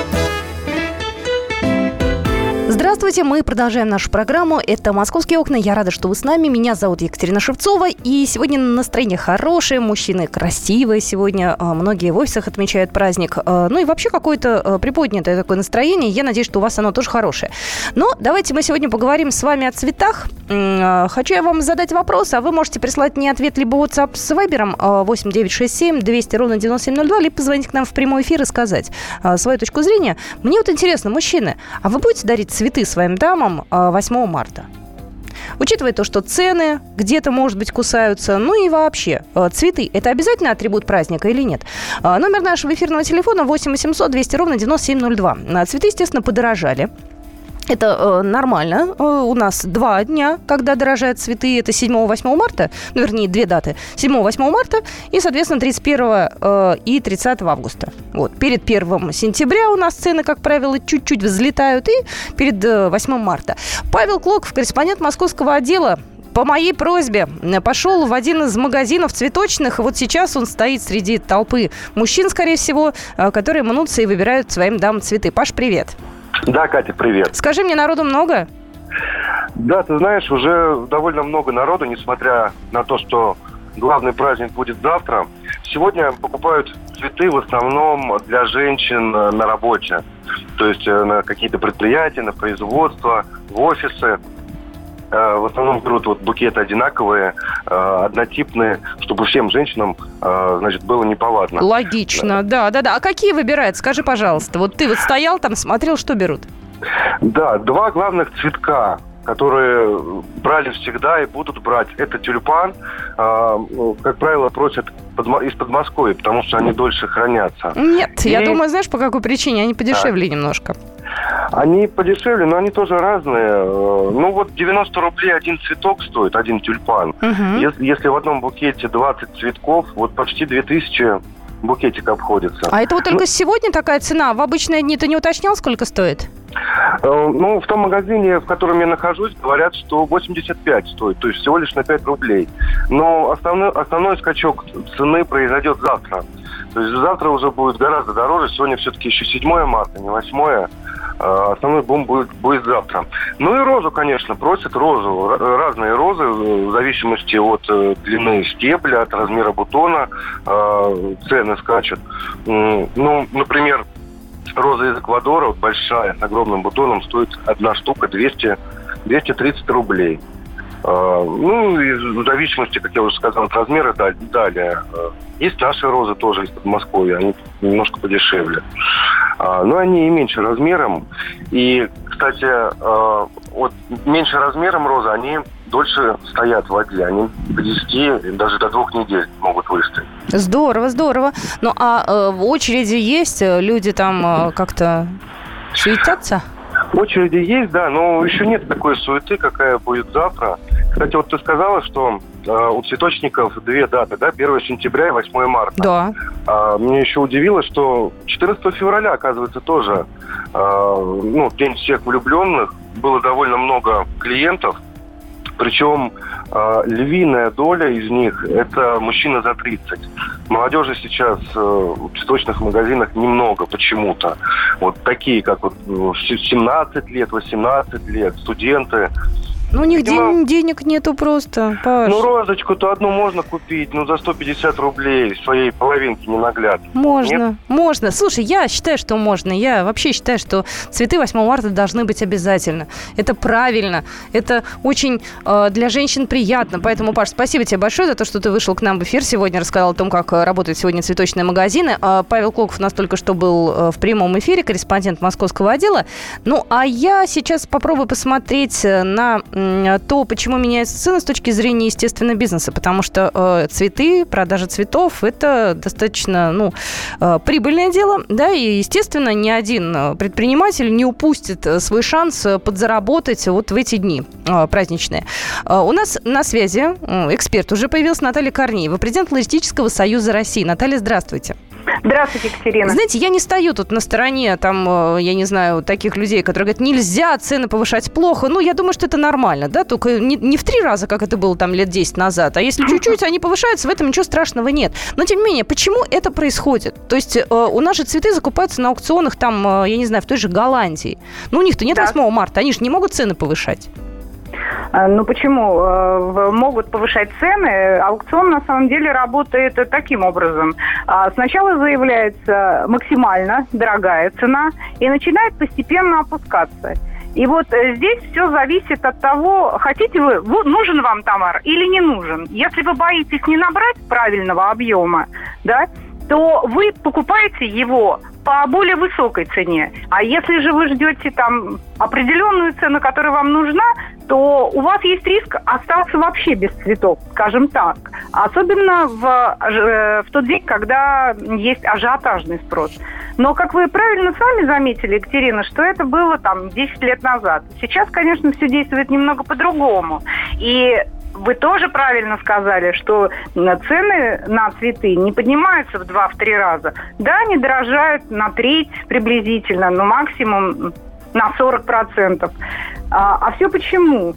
Здравствуйте, мы продолжаем нашу программу. Это «Московские окна». Я рада, что вы с нами. Меня зовут Екатерина Шевцова. И сегодня настроение хорошее, мужчины красивые сегодня. Многие в офисах отмечают праздник. Ну и вообще какое-то приподнятое такое настроение. Я надеюсь, что у вас оно тоже хорошее. Но давайте мы сегодня поговорим с вами о цветах. Хочу я вам задать вопрос, а вы можете прислать мне ответ либо WhatsApp с Viber'ом 8967 200 9702, либо позвонить к нам в прямой эфир и сказать свою точку зрения. Мне вот интересно, мужчины, а вы будете дарить цветы своим дамам 8 марта. Учитывая то, что цены где-то, может быть, кусаются, ну и вообще, цветы – это обязательно атрибут праздника или нет? Номер нашего эфирного телефона 8 800 200 ровно 9702. Цветы, естественно, подорожали. Это нормально. У нас два дня, когда дорожают цветы. Это 7-8 марта, ну, вернее, две даты. 7-8 марта и, соответственно, 31 и 30 августа. Вот. Перед 1 сентября у нас цены, как правило, чуть-чуть взлетают. И перед 8 марта. Павел Клоков, корреспондент московского отдела, по моей просьбе пошел в один из магазинов цветочных. И вот сейчас он стоит среди толпы мужчин, скорее всего, которые мнутся и выбирают своим дамам цветы. Паш, привет. Да, Катя, привет. Скажи мне, народу много? Да, ты знаешь, уже довольно много народу, несмотря на то, что главный праздник будет завтра. Сегодня покупают цветы в основном для женщин на работе. То есть на какие-то предприятия, на производство, в офисы. В основном берут вот букеты одинаковые, однотипные, чтобы всем женщинам, значит, было неповадно. Логично, да. А какие выбирают? Скажи, пожалуйста. Вот ты вот стоял там, смотрел, что берут. Да, два главных цветка, которые брали всегда и будут брать. Это тюльпан. Как правило, просят из Подмосковья, потому что они дольше хранятся. Нет, я думаю, знаешь, по какой причине? Они подешевле немножко. Они подешевле, но они тоже разные. Ну вот 90 рублей один цветок стоит, один тюльпан. Угу. Если в одном букете 20 цветков, вот почти 2000 букетик обходится. А это вот только сегодня такая цена? В обычные дни ты не уточнял, сколько стоит? Ну, в том магазине, в котором я нахожусь, говорят, что 85 стоит, то есть всего лишь на 5 рублей. Но основной скачок цены произойдет завтра. То есть завтра уже будет гораздо дороже, сегодня все-таки еще 7 марта, не 8. Основной бум будет завтра. Ну и розу, конечно, просят розу. Разные розы, в зависимости от длины стебля, от размера бутона, цены скачут. Ну, например, роза из Эквадора, вот большая, с огромным бутоном, стоит одна штука 230 рублей. Ну, и в зависимости, как я уже сказал, от размера далее. Есть наши розы тоже из Подмосковья, они немножко подешевле. Но они и меньше размером. И, кстати, вот меньше размером розы, они дольше стоят в отле. Они до 10, даже до 2 недель могут выстоять. Здорово, здорово. Ну, а в очереди есть? Люди там как-то суетятся? Очереди есть, да, но еще нет такой суеты, какая будет завтра. Кстати, вот ты сказала, что у цветочников две даты, да, 1 сентября и 8 марта. Да. Меня еще удивило, что 14 февраля, оказывается, тоже День всех влюбленных. Было довольно много клиентов, причем львиная доля из них – это мужчины за 30. Молодежи сейчас в цветочных магазинах немного почему-то. Вот такие, как вот 17 лет, 18 лет, студенты. Ну, у них денег нету просто, Паш. Ну, розочку-то одну можно купить, за 150 рублей своей половинки ненаглядно. Можно, нет? Можно. Слушай, я считаю, что можно. Я вообще считаю, что цветы 8 марта должны быть обязательно. Это правильно. Это очень для женщин приятно. Поэтому, Паш, спасибо тебе большое за то, что ты вышел к нам в эфир сегодня, рассказал о том, как работают сегодня цветочные магазины. Павел Клоков у нас только что был в прямом эфире, корреспондент московского отдела. Ну, а я сейчас попробую посмотреть на то, почему меняются цены с точки зрения, естественно, бизнеса. Потому что цветы, продажа цветов – это достаточно прибыльное дело. Да, и, естественно, ни один предприниматель не упустит свой шанс подзаработать вот в эти дни праздничные. У нас на связи эксперт уже появился, Наталья Корнеева, президент Флористического союза России. Наталья, здравствуйте. Здравствуйте, Екатерина. Знаете, я не стою тут на стороне, таких людей, которые говорят, нельзя цены повышать плохо. Ну, я думаю, что это нормально, да, только не в 3 раза, как это было лет 10 назад, а если чуть-чуть они повышаются, в этом ничего страшного нет. Но, тем не менее, почему это происходит? То есть у нас же цветы закупаются на аукционах, в той же Голландии. Ну, у них-то нет 8 марта, они же не могут цены повышать. Ну почему? Могут повышать цены. Аукцион на самом деле работает таким образом. Сначала заявляется максимально дорогая цена и начинает постепенно опускаться. И вот здесь все зависит от того, хотите вы, нужен вам товар или не нужен. Если вы боитесь не набрать правильного объема, да, то вы покупаете его по более высокой цене. А если же вы ждете там определенную цену, которая вам нужна, то у вас есть риск остаться вообще без цветов, скажем так. Особенно в тот день, когда есть ажиотажный спрос. Но, как вы правильно сами заметили, Екатерина, что это было там 10 лет назад. Сейчас, конечно, все действует немного по-другому. И вы тоже правильно сказали, что цены на цветы не поднимаются в 2-3 раза. Да, они дорожают на треть приблизительно, но максимум на 40%. А все почему?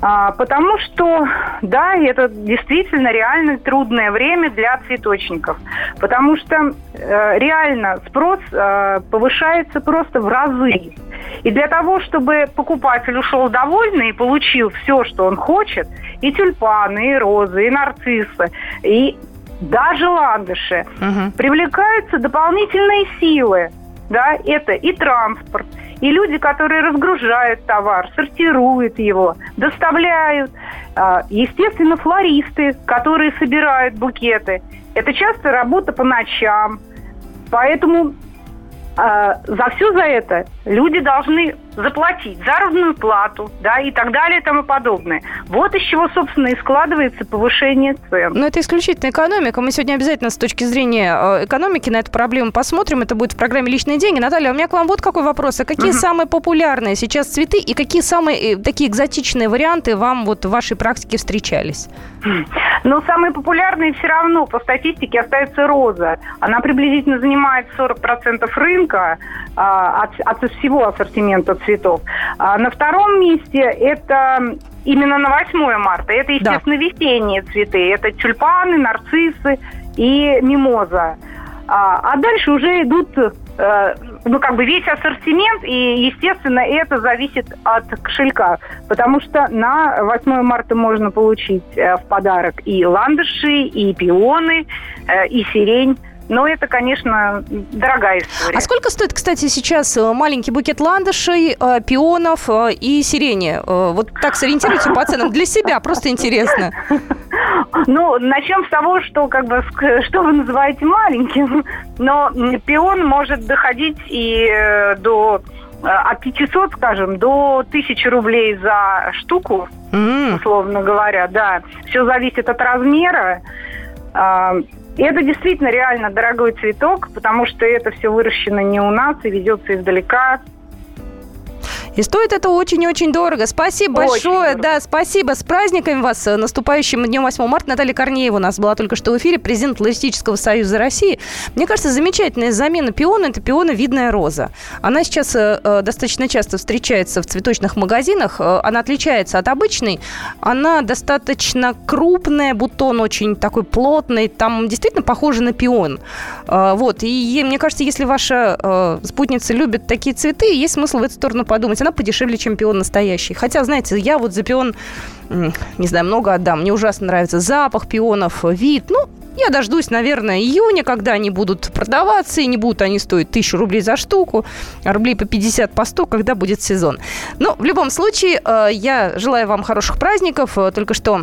Потому что, да, это действительно реально трудное время для цветочников. Потому что реально спрос повышается просто в разы. И для того, чтобы покупатель ушел довольный и получил все, что он хочет, и тюльпаны, и розы, и нарциссы, и даже ландыши, привлекаются дополнительные силы. Да, это и транспорт, и люди, которые разгружают товар, сортируют его, доставляют. Естественно, флористы, которые собирают букеты. Это часто работа по ночам. Поэтому за все за это люди должны заплатить заработную плату, да, и так далее, и тому подобное. Вот из чего, собственно, и складывается повышение цен. Но это исключительно экономика. Мы сегодня обязательно с точки зрения экономики на эту проблему посмотрим. Это будет в программе «Личные деньги». Наталья, у меня к вам вот какой вопрос. А какие самые популярные сейчас цветы и какие самые такие экзотичные варианты вам вот в вашей практике встречались? Ну, самые популярные все равно по статистике остается роза. Она приблизительно занимает 40% рынка от всего ассортимента цветов. А на втором месте это именно на 8 марта. Это, естественно, весенние цветы. Это тюльпаны, нарциссы и мимоза. А дальше уже идут весь ассортимент, и, естественно, это зависит от кошелька, потому что на 8 марта можно получить в подарок и ландыши, и пионы, и сирень. Но это, конечно, дорогая история. А сколько стоит, кстати, сейчас маленький букет ландышей, пионов и сирени? Вот так сориентируйте по ценам для себя, просто интересно. Ну, начнем с того, что вы называете маленьким. Но пион может доходить и до от 500, скажем, до 1000 рублей за штуку, условно говоря. Да, все зависит от размера. И это действительно реально дорогой цветок, потому что это все выращено не у нас и везется издалека. И стоит это очень-очень дорого. Спасибо большое. Дорого. Да, спасибо. С праздниками вас, наступающим днем 8 марта. Наталья Корнеева у нас была только что в эфире, президент Логистического союза России. Мне кажется, замечательная замена пиона – это пионовидная роза. Она сейчас достаточно часто встречается в цветочных магазинах. Она отличается от обычной. Она достаточно крупная, бутон очень такой плотный. Там действительно похоже на пион. Вот. И мне кажется, если ваша спутница любит такие цветы, есть смысл в эту сторону подумать. Она подешевле, чем пион настоящий. Хотя, знаете, я вот за пион, не знаю, много отдам. Мне ужасно нравится запах пионов, вид. Ну, я дождусь, наверное, июня, когда они будут продаваться, и не будут они стоить 1000 рублей за штуку, а рублей по 50, по 100, когда будет сезон. Но в любом случае, я желаю вам хороших праздников. Только что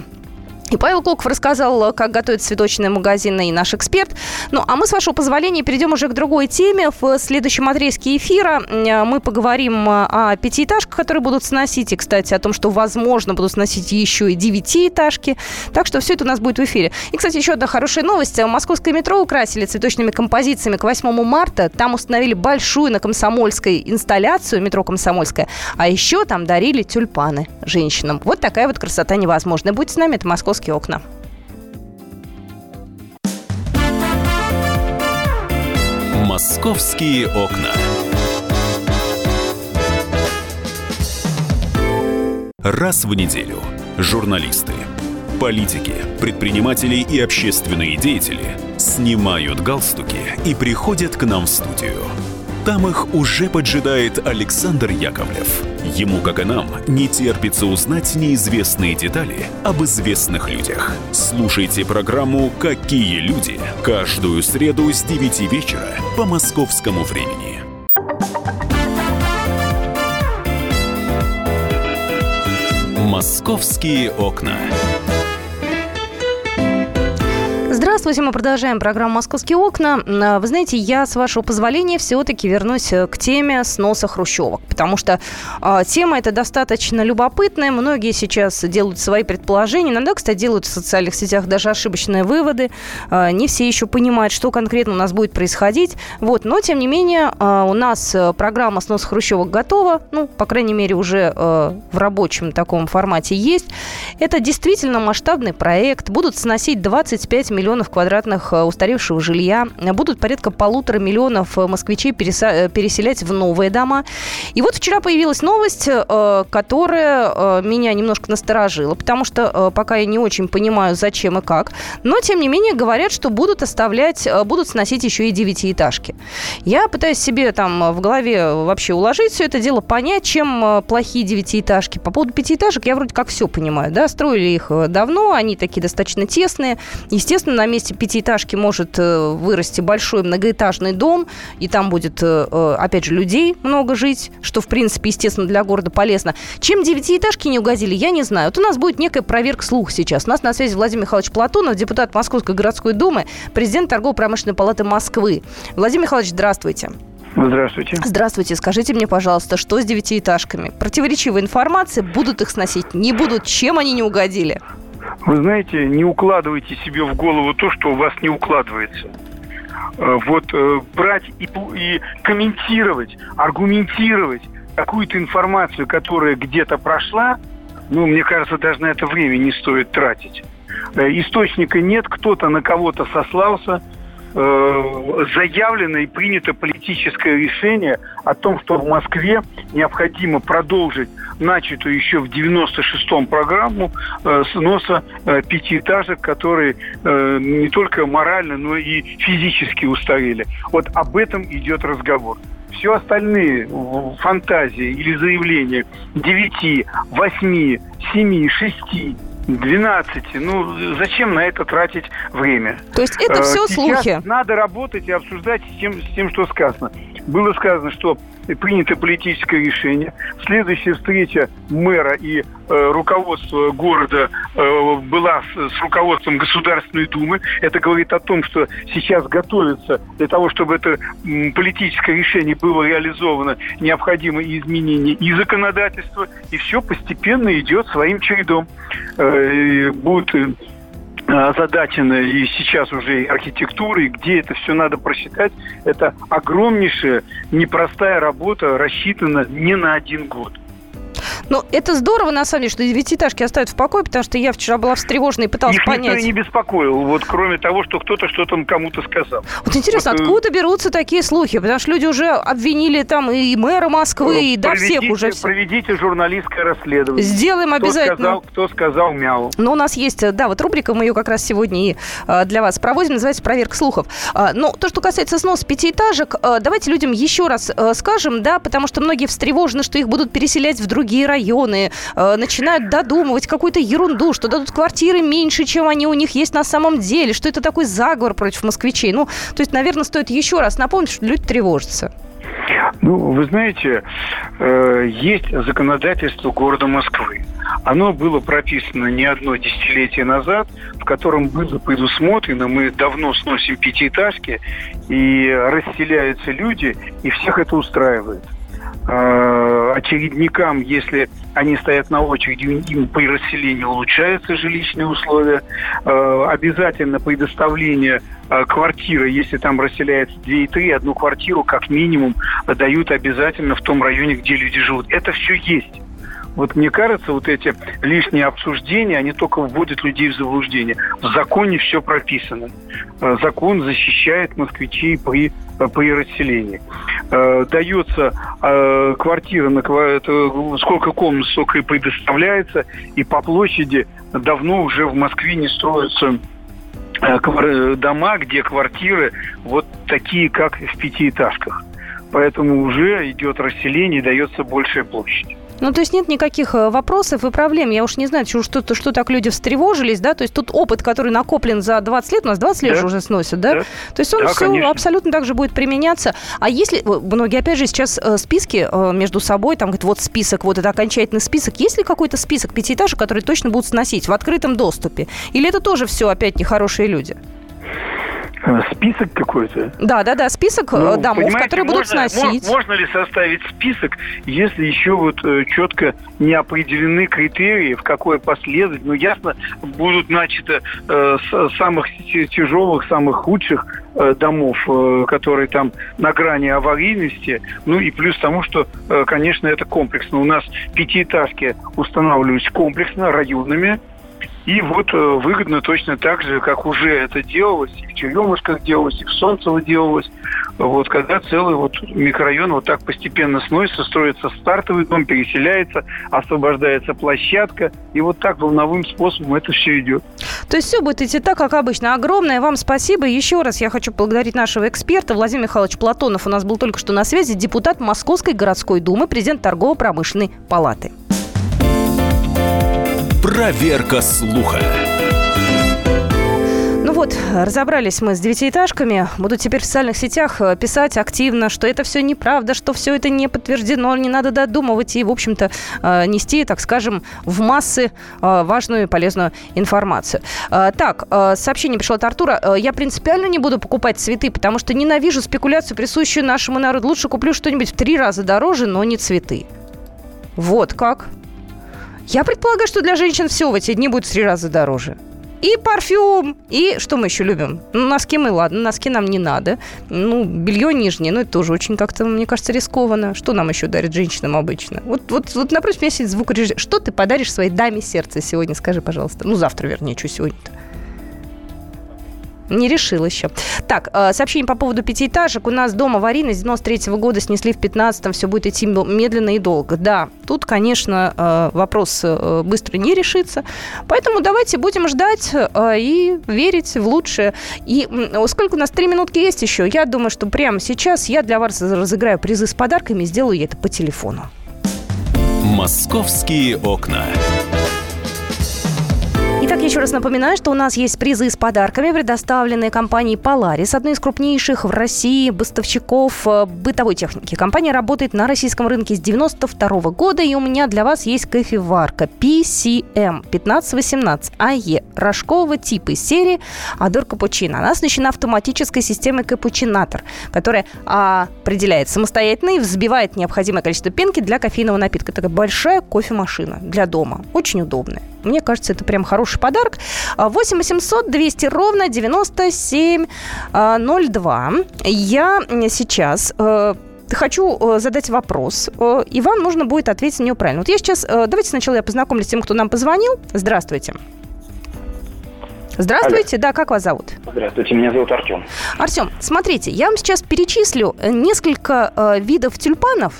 и Павел Клоков рассказал, как готовят цветочные магазины, и наш эксперт. Ну, а мы, с вашего позволения, перейдем уже к другой теме. В следующем отрезке эфира мы поговорим о пятиэтажках, которые будут сносить. И, кстати, о том, что, возможно, будут сносить еще и девятиэтажки. Так что все это у нас будет в эфире. И, кстати, еще одна хорошая новость. Московское метро украсили цветочными композициями к 8 марта. Там установили большую на Комсомольской инсталляцию, метро Комсомольская. А еще там дарили тюльпаны женщинам. Вот такая вот красота невозможная. Будьте с нами, это Московская окна. Московские окна. Раз в неделю журналисты, политики, предприниматели и общественные деятели снимают галстуки и приходят к нам в студию. Там их уже поджидает Александр Яковлев. Ему, как и нам, не терпится узнать неизвестные детали об известных людях. Слушайте программу «Какие люди» каждую среду с 9 вечера по московскому времени. «Московские окна». Здравствуйте, мы продолжаем программу «Московские окна». Вы знаете, я, с вашего позволения, все-таки вернусь к теме сноса хрущевок, потому что тема эта достаточно любопытная. Многие сейчас делают свои предположения, иногда, кстати, делают в социальных сетях даже ошибочные выводы. Не все еще понимают, что конкретно у нас будет происходить. Вот. Но, тем не менее, у нас программа «Снос хрущевок» готова. Ну, по крайней мере, уже в рабочем таком формате есть. Это действительно масштабный проект. Будут сносить 25 миллионов квадратных устаревшего жилья. Будут порядка 1,5 миллиона москвичей переселять в новые дома. И вот вчера появилась новость, которая меня немножко насторожила, потому что пока я не очень понимаю, зачем и как. Но, тем не менее, говорят, что будут сносить еще и девятиэтажки. Я пытаюсь себе там в голове вообще уложить все это дело, понять, чем плохие девятиэтажки. По поводу пятиэтажек я вроде как все понимаю, да, строили их давно, они такие достаточно тесные. Естественно, на месте пятиэтажки может вырасти большой многоэтажный дом, и там будет, опять же, людей много жить, что, в принципе, естественно, для города полезно. Чем девятиэтажки не угодили, я не знаю. Вот у нас будет некая проверка слуха сейчас. У нас на связи Владимир Михайлович Платонов, депутат Московской городской думы, президент Торгово-промышленной палаты Москвы. Владимир Михайлович, здравствуйте. Здравствуйте. Здравствуйте. Скажите мне, пожалуйста, что с девятиэтажками? Противоречивая информация, будут их сносить, не будут, чем они не угодили? Вы знаете, не укладывайте себе в голову то, что у вас не укладывается. Вот брать и комментировать, аргументировать какую-то информацию, которая где-то прошла, ну, мне кажется, даже на это время не стоит тратить. Источника нет, кто-то на кого-то сослался, заявлено и принято политическое решение о том, что в Москве необходимо продолжить начатую еще в 96-м программу сноса пятиэтажек, которые не только морально, но и физически устарели. Вот об этом идет разговор. Все остальные фантазии или заявления 9, 8, 7, 6... 12. Ну, зачем на это тратить время? То есть это все слухи. Надо работать и обсуждать с тем, что сказано. Было сказано, что принято политическое решение. Следующая встреча мэра и руководства города была с руководством Государственной Думы. Это говорит о том, что сейчас готовится для того, чтобы это политическое решение было реализовано, необходимо изменение и законодательства, и все постепенно идет своим чередом. Будут озадачена и сейчас уже и архитектура, и где это все надо просчитать. Это огромнейшая, непростая работа, рассчитана не на один год. Ну, это здорово, на самом деле, что девятиэтажки оставят в покое, потому что я вчера была встревожена и пыталась понять. Их никто и не беспокоил, вот кроме того, что кто-то что-то кому-то сказал. Вот интересно, откуда берутся такие слухи? Потому что люди уже обвинили там и мэра Москвы, и до всех уже. Проведите журналистское расследование. Сделаем обязательно. Кто сказал мяу. Но у нас есть, да, вот рубрика, мы ее как раз сегодня и для вас проводим, называется «Проверка слухов». Но то, что касается сноса пятиэтажек, давайте людям еще раз скажем, да, потому что многие встревожены, что их будут переселять в другие районы, начинают додумывать какую-то ерунду, что дадут квартиры меньше, чем они у них есть на самом деле, что это такой заговор против москвичей. Ну, то есть, наверное, стоит еще раз напомнить, что люди тревожатся. Ну, вы знаете, есть законодательство города Москвы. Оно было прописано не одно десятилетие назад, в котором было предусмотрено, мы давно сносим пятиэтажки, и расселяются люди, и всех это устраивает. Очередникам, если они стоят на очереди, им при расселении улучшаются жилищные условия. Обязательно предоставление квартиры, если там расселяется 2 и 3, одну квартиру как минимум дают обязательно в том районе, где люди живут. Это все есть. Вот мне кажется, вот эти лишние обсуждения, они только вводят людей в заблуждение. В законе все прописано. Закон защищает москвичей при расселении. Дается квартира, сколько комнат, столько и предоставляется. И по площади давно уже в Москве не строятся дома, где квартиры вот такие, как в пятиэтажках. Поэтому уже идет расселение и дается большая площадь. Ну, то есть нет никаких вопросов и проблем. Я уж не знаю, что так люди встревожились, да? То есть тут опыт, который накоплен за 20 лет, у нас 20 лет же уже сносят, да? То есть он все конечно. Абсолютно так же будет применяться. А если, многие, опять же, сейчас списки между собой, там, говорят, вот список, вот это окончательный список. Есть ли какой-то список пятиэтажек, которые точно будут сносить в открытом доступе? Или это тоже все опять нехорошие люди? Список какой-то? Да, список домов, которые будут сносить. Можно ли составить список, если еще вот четко не определены критерии, в какой последовательности, ясно, будут начаты самых тяжелых, самых худших домов, которые там на грани аварийности, и плюс тому, что, конечно, это комплексно. У нас пятиэтажки устанавливаются комплексно, районными. И вот выгодно точно так же, как уже это делалось, и в Черемушках делалось, и в Солнцево делалось. Вот когда целый микрорайон так постепенно сносится, строится стартовый дом, переселяется, освобождается площадка. И так волновым способом это все идет. То есть все будет идти так, как обычно. Огромное вам спасибо. Еще раз я хочу поблагодарить нашего эксперта. Владимир Михайлович Платонов у нас был только что на связи, депутат Московской городской думы, президент торгово-промышленной палаты. Проверка слуха. Разобрались мы с девятиэтажками. Буду теперь в социальных сетях писать активно, что это все неправда, что все это не подтверждено, не надо додумывать и, в общем-то, нести, так скажем, в массы важную и полезную информацию. Так, сообщение пришло от Артура. Я принципиально не буду покупать цветы, потому что ненавижу спекуляцию, присущую нашему народу. Лучше куплю что-нибудь в 3 раза дороже, но не цветы. Вот как. Я предполагаю, что для женщин все в эти дни будет в 3 раза дороже. И парфюм, и что мы еще любим? Носки мы, ладно, носки нам не надо. Белье нижнее, это тоже очень как-то, мне кажется, рискованно. Что нам еще дарят женщинам обычно? Вот напротив меня сидит звукорежиссер. Что ты подаришь своей даме сердца сегодня, скажи, пожалуйста. Завтра, вернее, что сегодня-то? Не решила еще. Так, сообщение по поводу пятиэтажек. У нас дом аварийный, с 93-го года снесли в 15-м. Все будет идти медленно и долго. Да, тут, конечно, вопрос быстро не решится. Поэтому давайте будем ждать и верить в лучшее. И сколько у нас? 3 минутки есть еще? Я думаю, что прямо сейчас я для вас разыграю призы с подарками. Сделаю я это по телефону. Московские окна. Итак, еще раз напоминаю, что у нас есть призы с подарками, предоставленные компанией Polaris, одной из крупнейших в России поставщиков бытовой техники. Компания работает на российском рынке с 1992 года, и у меня для вас есть кофеварка PCM 1518 AE рожкового типа из серии Адор Капучино. Она оснащена автоматической системой капучинатор, которая определяет самостоятельно и взбивает необходимое количество пенки для кофейного напитка. Такая большая кофемашина для дома, очень удобная. Мне кажется, это прям хороший подарок. 8 800 200 ровно 9702. Я сейчас хочу задать вопрос, и вам нужно будет ответить на него правильно. Я сейчас... Давайте сначала я познакомлюсь с тем, кто нам позвонил. Здравствуйте. Здравствуйте. Алло. Да, как вас зовут? Здравствуйте, меня зовут Артем. Артем, смотрите, я вам сейчас перечислю несколько видов тюльпанов.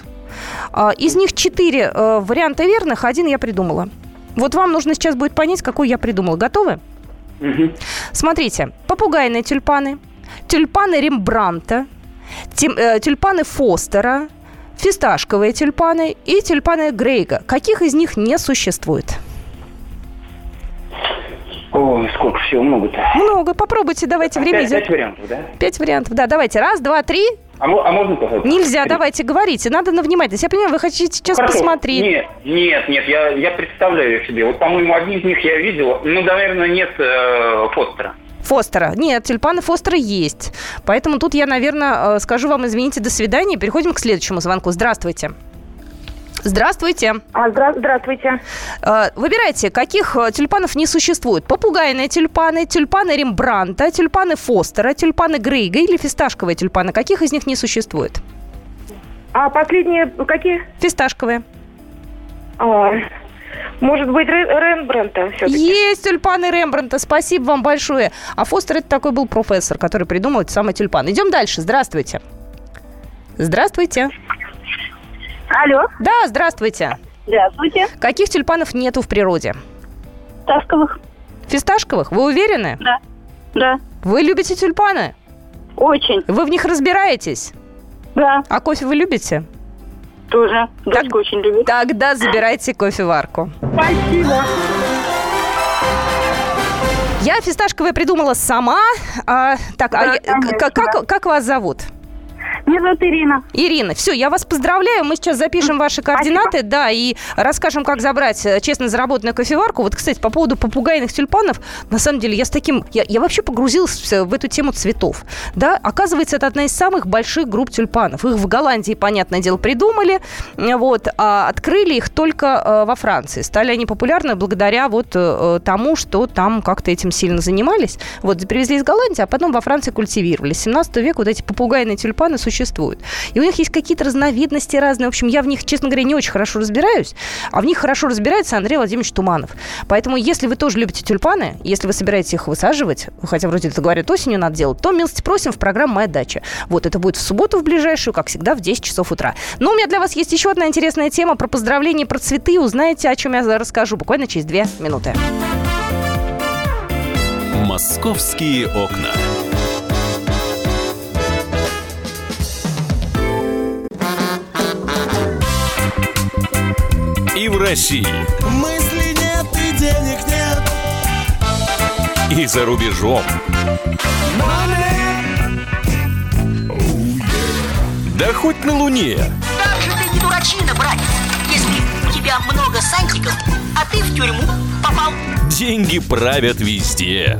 Из них 4 варианта верных, 1 я придумала. Вам нужно сейчас будет понять, какой я придумала. Готовы? Угу. Смотрите. Попугайные тюльпаны Рембрандта, тюльпаны Фостера, фисташковые тюльпаны и тюльпаны Грейга. Каких из них не существует? Ой, сколько всего много-то. Много. Попробуйте, давайте время идет. 5 вариантов, да? 5 вариантов, да. Давайте. 1, 2, 3... А можно, пожалуйста? Нельзя, давайте, говорите. Надо на внимательность. Я понимаю, вы хотите сейчас посмотреть. Нет, я представляю их себе. По-моему, одни из них я видела. Наверное, нет Фостера. Нет, тюльпаны Фостера есть. Поэтому тут я, наверное, скажу вам, извините, до свидания. Переходим к следующему звонку. Здравствуйте. Здравствуйте. Здравствуйте. Выбирайте, каких тюльпанов не существует. Попугайные тюльпаны, тюльпаны Рембрандта, тюльпаны Фостера, тюльпаны Грейга или фисташковые тюльпаны. Каких из них не существует? А последние какие? Фисташковые. Может быть, Рембрандта все-таки? Есть тюльпаны Рембрандта. Спасибо вам большое. А Фостер это такой был профессор, который придумал эти самые тюльпаны. Идем дальше. Здравствуйте. Здравствуйте. Алло. Да, здравствуйте. Здравствуйте. Каких тюльпанов нету в природе? Фисташковых. Фисташковых? Вы уверены? Да. Вы любите тюльпаны? Очень. Вы в них разбираетесь? Да. А кофе вы любите? Тоже. Дочка очень любит. Тогда забирайте кофеварку. Спасибо. Я фисташковые придумала сама. Как вас зовут? Меня зовут Ирина. Ирина, все, я вас поздравляю. Мы сейчас запишем ваши координаты, спасибо. Да, и расскажем, как забрать честно заработанную кофеварку. Вот, кстати, по поводу попугайных тюльпанов, на самом деле, я с таким... Я вообще погрузилась в эту тему цветов. Да, оказывается, это одна из самых больших групп тюльпанов. Их в Голландии, понятное дело, придумали, вот, а открыли их только во Франции. Стали они популярны благодаря вот тому, что там как-то этим сильно занимались. Вот, привезли из Голландии, а потом во Франции культивировали. С 17 века вот эти попугайные тюльпаны существуют. И у них есть какие-то разновидности разные. В общем, я в них, честно говоря, не очень хорошо разбираюсь. А в них хорошо разбирается Андрей Владимирович Туманов. Поэтому, если вы тоже любите тюльпаны, если вы собираетесь их высаживать, хотя вроде это, говорят, осенью надо делать, то милости просим в программу «Моя дача». Вот, это будет в субботу в ближайшую, как всегда, в 10 часов утра. Но у меня для вас есть еще одна интересная тема про поздравления, про цветы. Узнаете, о чем я расскажу буквально через 2 минуты. Московские окна. И в России. Мысли нет и денег нет. И за рубежом. Oh, yeah. Да хоть на Луне. Как же ты не дурачина, братец, если у тебя много сантиков, а ты в тюрьму попал. Деньги правят везде.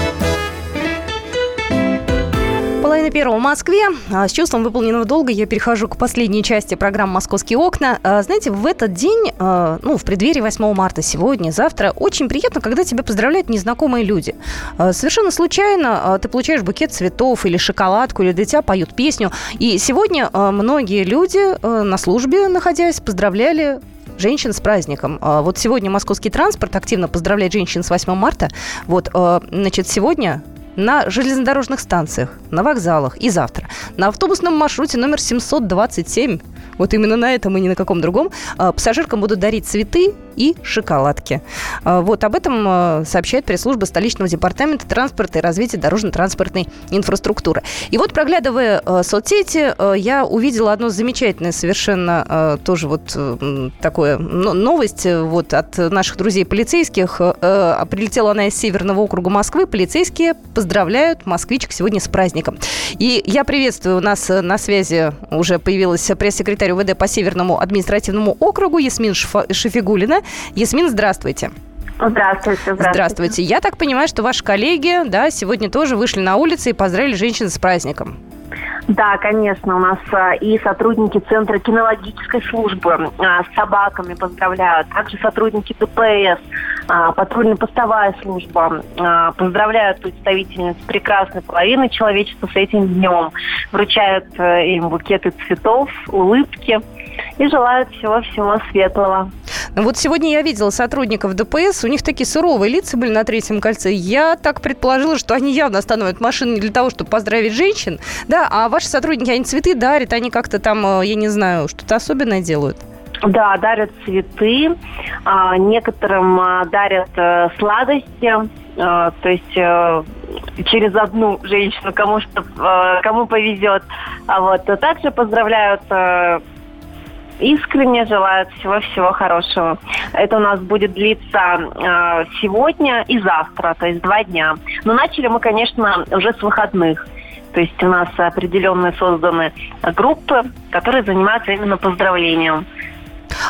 Половина первого в Москве. С чувством выполненного долга я перехожу к последней части программы «Московские окна». Знаете, в этот день, ну, в преддверии 8 марта, сегодня, завтра, очень приятно, когда тебя поздравляют незнакомые люди. Совершенно случайно ты получаешь букет цветов или шоколадку, или для тебя поют песню. И сегодня многие люди на службе, находясь, поздравляли женщин с праздником. Вот сегодня московский транспорт активно поздравляет женщин с 8 марта. Вот, значит, сегодня... на железнодорожных станциях, на вокзалах и завтра на автобусном маршруте номер 727, вот именно на этом и ни на каком другом, пассажиркам будут дарить цветы и шоколадки. Вот об этом сообщает пресс-служба столичного департамента транспорта и развития дорожно-транспортной инфраструктуры. И вот, проглядывая соцсети, я увидела одно замечательное совершенно тоже вот такое новость вот от наших друзей полицейских. Прилетела она из Северного округа Москвы. Полицейские поздравляют москвичек сегодня с праздником. И я приветствую, у нас на связи уже появилась пресс-секретарь УВД по Северному административному округу Ясмин Шафигуллина. Ясмин, здравствуйте. Здравствуйте. Здравствуйте. Я так понимаю, что ваши коллеги, да, сегодня тоже вышли на улицы и поздравили женщин с праздником. Да, конечно, у нас и сотрудники Центра кинологической службы с собаками поздравляют, также сотрудники ДПС, патрульно-постовая служба поздравляют представительниц прекрасной половины человечества с этим днем, вручают им букеты цветов, улыбки и желают всего-всего светлого. Вот сегодня я видела сотрудников ДПС, у них такие суровые лица были на Третьем кольце. Я так предположила, что они явно остановят машину не для того, чтобы поздравить женщин, да, а ваши сотрудники, они цветы дарят, они как-то там, я не знаю, что-то особенное делают. Да, дарят цветы, некоторым дарят сладости, то есть через одну женщину, кому повезет. Вот. А также поздравляют искренне, желают всего-всего хорошего. Это у нас будет длиться сегодня и завтра, то есть 2 дня. Но начали мы, конечно, уже с выходных. То есть у нас определенные созданы группы, которые занимаются именно поздравлением.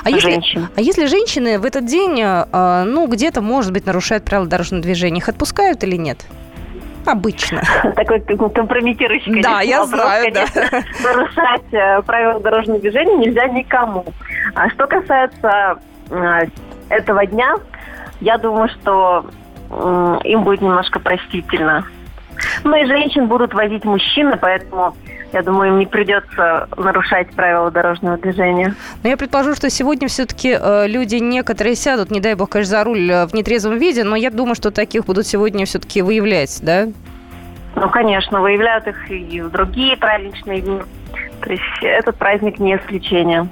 А если женщины в этот день, ну, где-то, может быть, нарушают правила дорожного движения, их отпускают или нет? Обычно. Такой компрометирующий, конечно. Да, я знаю, да. Нарушать правила дорожного движения нельзя никому. А что касается этого дня, я думаю, что им будет немножко простительно. Ну и женщин будут возить мужчины, поэтому, я думаю, им не придется нарушать правила дорожного движения. Но я предположу, что сегодня все-таки люди некоторые сядут, не дай бог, конечно, за руль в нетрезвом виде, но я думаю, что таких будут сегодня все-таки выявлять, да? Ну, конечно, выявляют их и в другие праздничные дни. То есть этот праздник не исключение.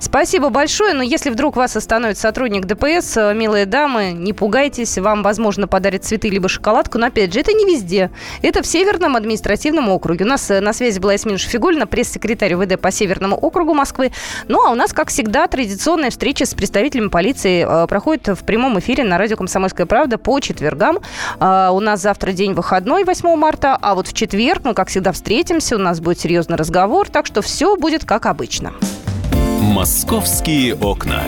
Спасибо большое. Но если вдруг вас остановит сотрудник ДПС, милые дамы, не пугайтесь. Вам, возможно, подарят цветы либо шоколадку. Но, опять же, это не везде. Это в Северном административном округе. У нас на связи была Ясмина Шфигулина, пресс-секретарь УВД по Северному округу Москвы. Ну, а у нас, как всегда, традиционная встреча с представителями полиции проходит в прямом эфире на радио «Комсомольская правда» по четвергам. У нас завтра день выходной, 8 марта. А вот в четверг мы, как всегда, встретимся. У нас будет серьезный разговор. Так что все будет как обычно. «Московские окна».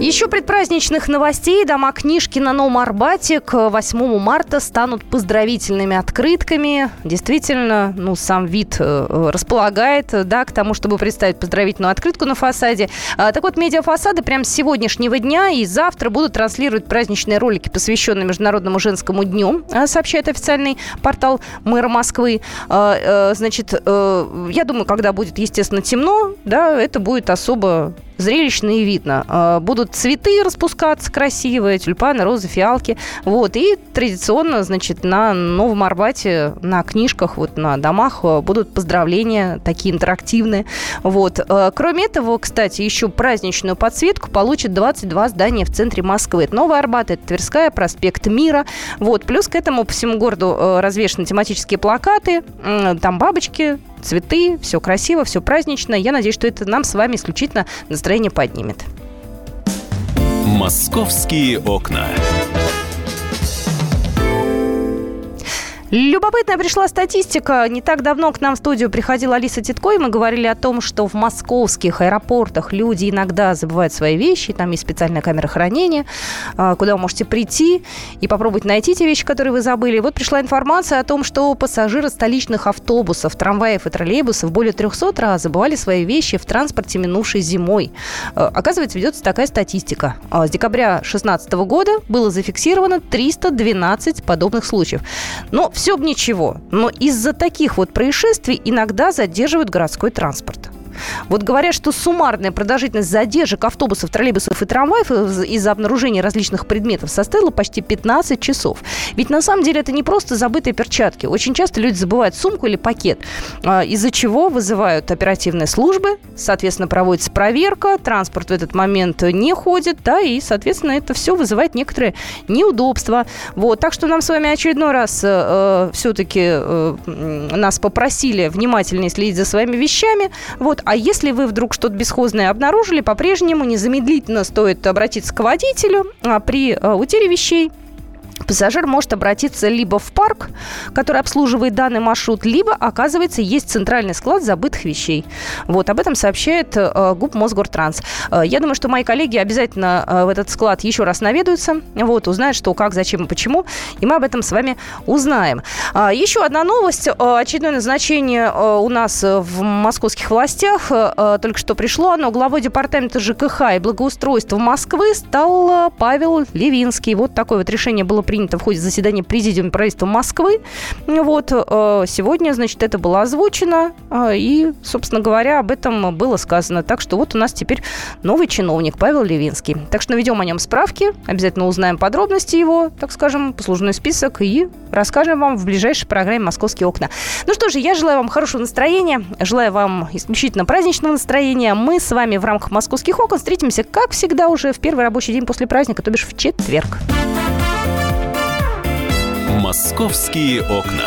Еще предпраздничных новостей. Дома книжки на Новом Арбате к 8 марта станут поздравительными открытками. Действительно, ну, сам вид располагает, да, к тому, чтобы представить поздравительную открытку на фасаде. Так вот, медиафасады прямо с сегодняшнего дня и завтра будут транслировать праздничные ролики, посвященные Международному женскому дню, сообщает официальный портал мэра Москвы. Значит, я думаю, когда будет, естественно, темно, да, это будет особо зрелищно и видно. Будут цветы распускаться красивые, тюльпаны, розы, фиалки. Вот. И традиционно, значит, на Новом Арбате, на книжках, вот, на домах будут поздравления такие интерактивные. Вот. Кроме этого, кстати, еще праздничную подсветку получат 22 здания в центре Москвы. Это Новый Арбат, это Тверская, проспект Мира. Вот. Плюс к этому по всему городу развешаны тематические плакаты, там бабочки, цветы, все красиво, все празднично. Я надеюсь, что это нам с вами исключительно настроение поднимет. «Московские окна». Любопытная пришла статистика. Не так давно к нам в студию приходила Алиса Титко, и мы говорили о том, что в московских аэропортах люди иногда забывают свои вещи. Там есть специальная камера хранения, куда вы можете прийти и попробовать найти те вещи, которые вы забыли. Вот пришла информация о том, что пассажиры столичных автобусов, трамваев и троллейбусов более 300 раз забывали свои вещи в транспорте минувшей зимой. Оказывается, ведется такая статистика. С декабря 2016 года было зафиксировано 312 подобных случаев. Но все бы ничего, но из-за таких вот происшествий иногда задерживают городской транспорт. Вот говорят, что суммарная продолжительность задержек автобусов, троллейбусов и трамваев из-за обнаружения различных предметов составила почти 15 часов. Ведь на самом деле это не просто забытые перчатки. Очень часто люди забывают сумку или пакет, из-за чего вызывают оперативные службы, соответственно, проводится проверка, транспорт в этот момент не ходит, да, и, соответственно, это все вызывает некоторые неудобства. Вот. Так что нам с вами очередной раз все-таки нас попросили внимательнее следить за своими вещами. Вот. А если вы вдруг что-то бесхозное обнаружили, по-прежнему незамедлительно стоит обратиться к водителю при утере вещей. Пассажир может обратиться либо в парк, который обслуживает данный маршрут, либо, оказывается, есть центральный склад забытых вещей. Вот, об этом сообщает ГУП Мосгортранс. Я думаю, что мои коллеги обязательно в этот склад еще раз наведаются, вот, узнают, что, как, зачем и почему, и мы об этом с вами узнаем. Еще одна новость. Очередное назначение у нас в московских властях. Только что пришло оно. Главой департамента ЖКХ и благоустройства Москвы стал Павел Левинский. Вот такое вот решение было принято в ходе заседания Президиума правительства Москвы. Вот. Сегодня, значит, это было озвучено, и, собственно говоря, об этом было сказано. Так что вот у нас теперь новый чиновник Павел Левинский. Так что наведем о нем справки, обязательно узнаем подробности его, так скажем, послужной список, и расскажем вам в ближайшей программе «Московские окна». Ну что же, я желаю вам хорошего настроения, желаю вам исключительно праздничного настроения. Мы с вами в рамках «Московских окон» встретимся, как всегда, уже в первый рабочий день после праздника, то бишь в четверг. «Московские окна».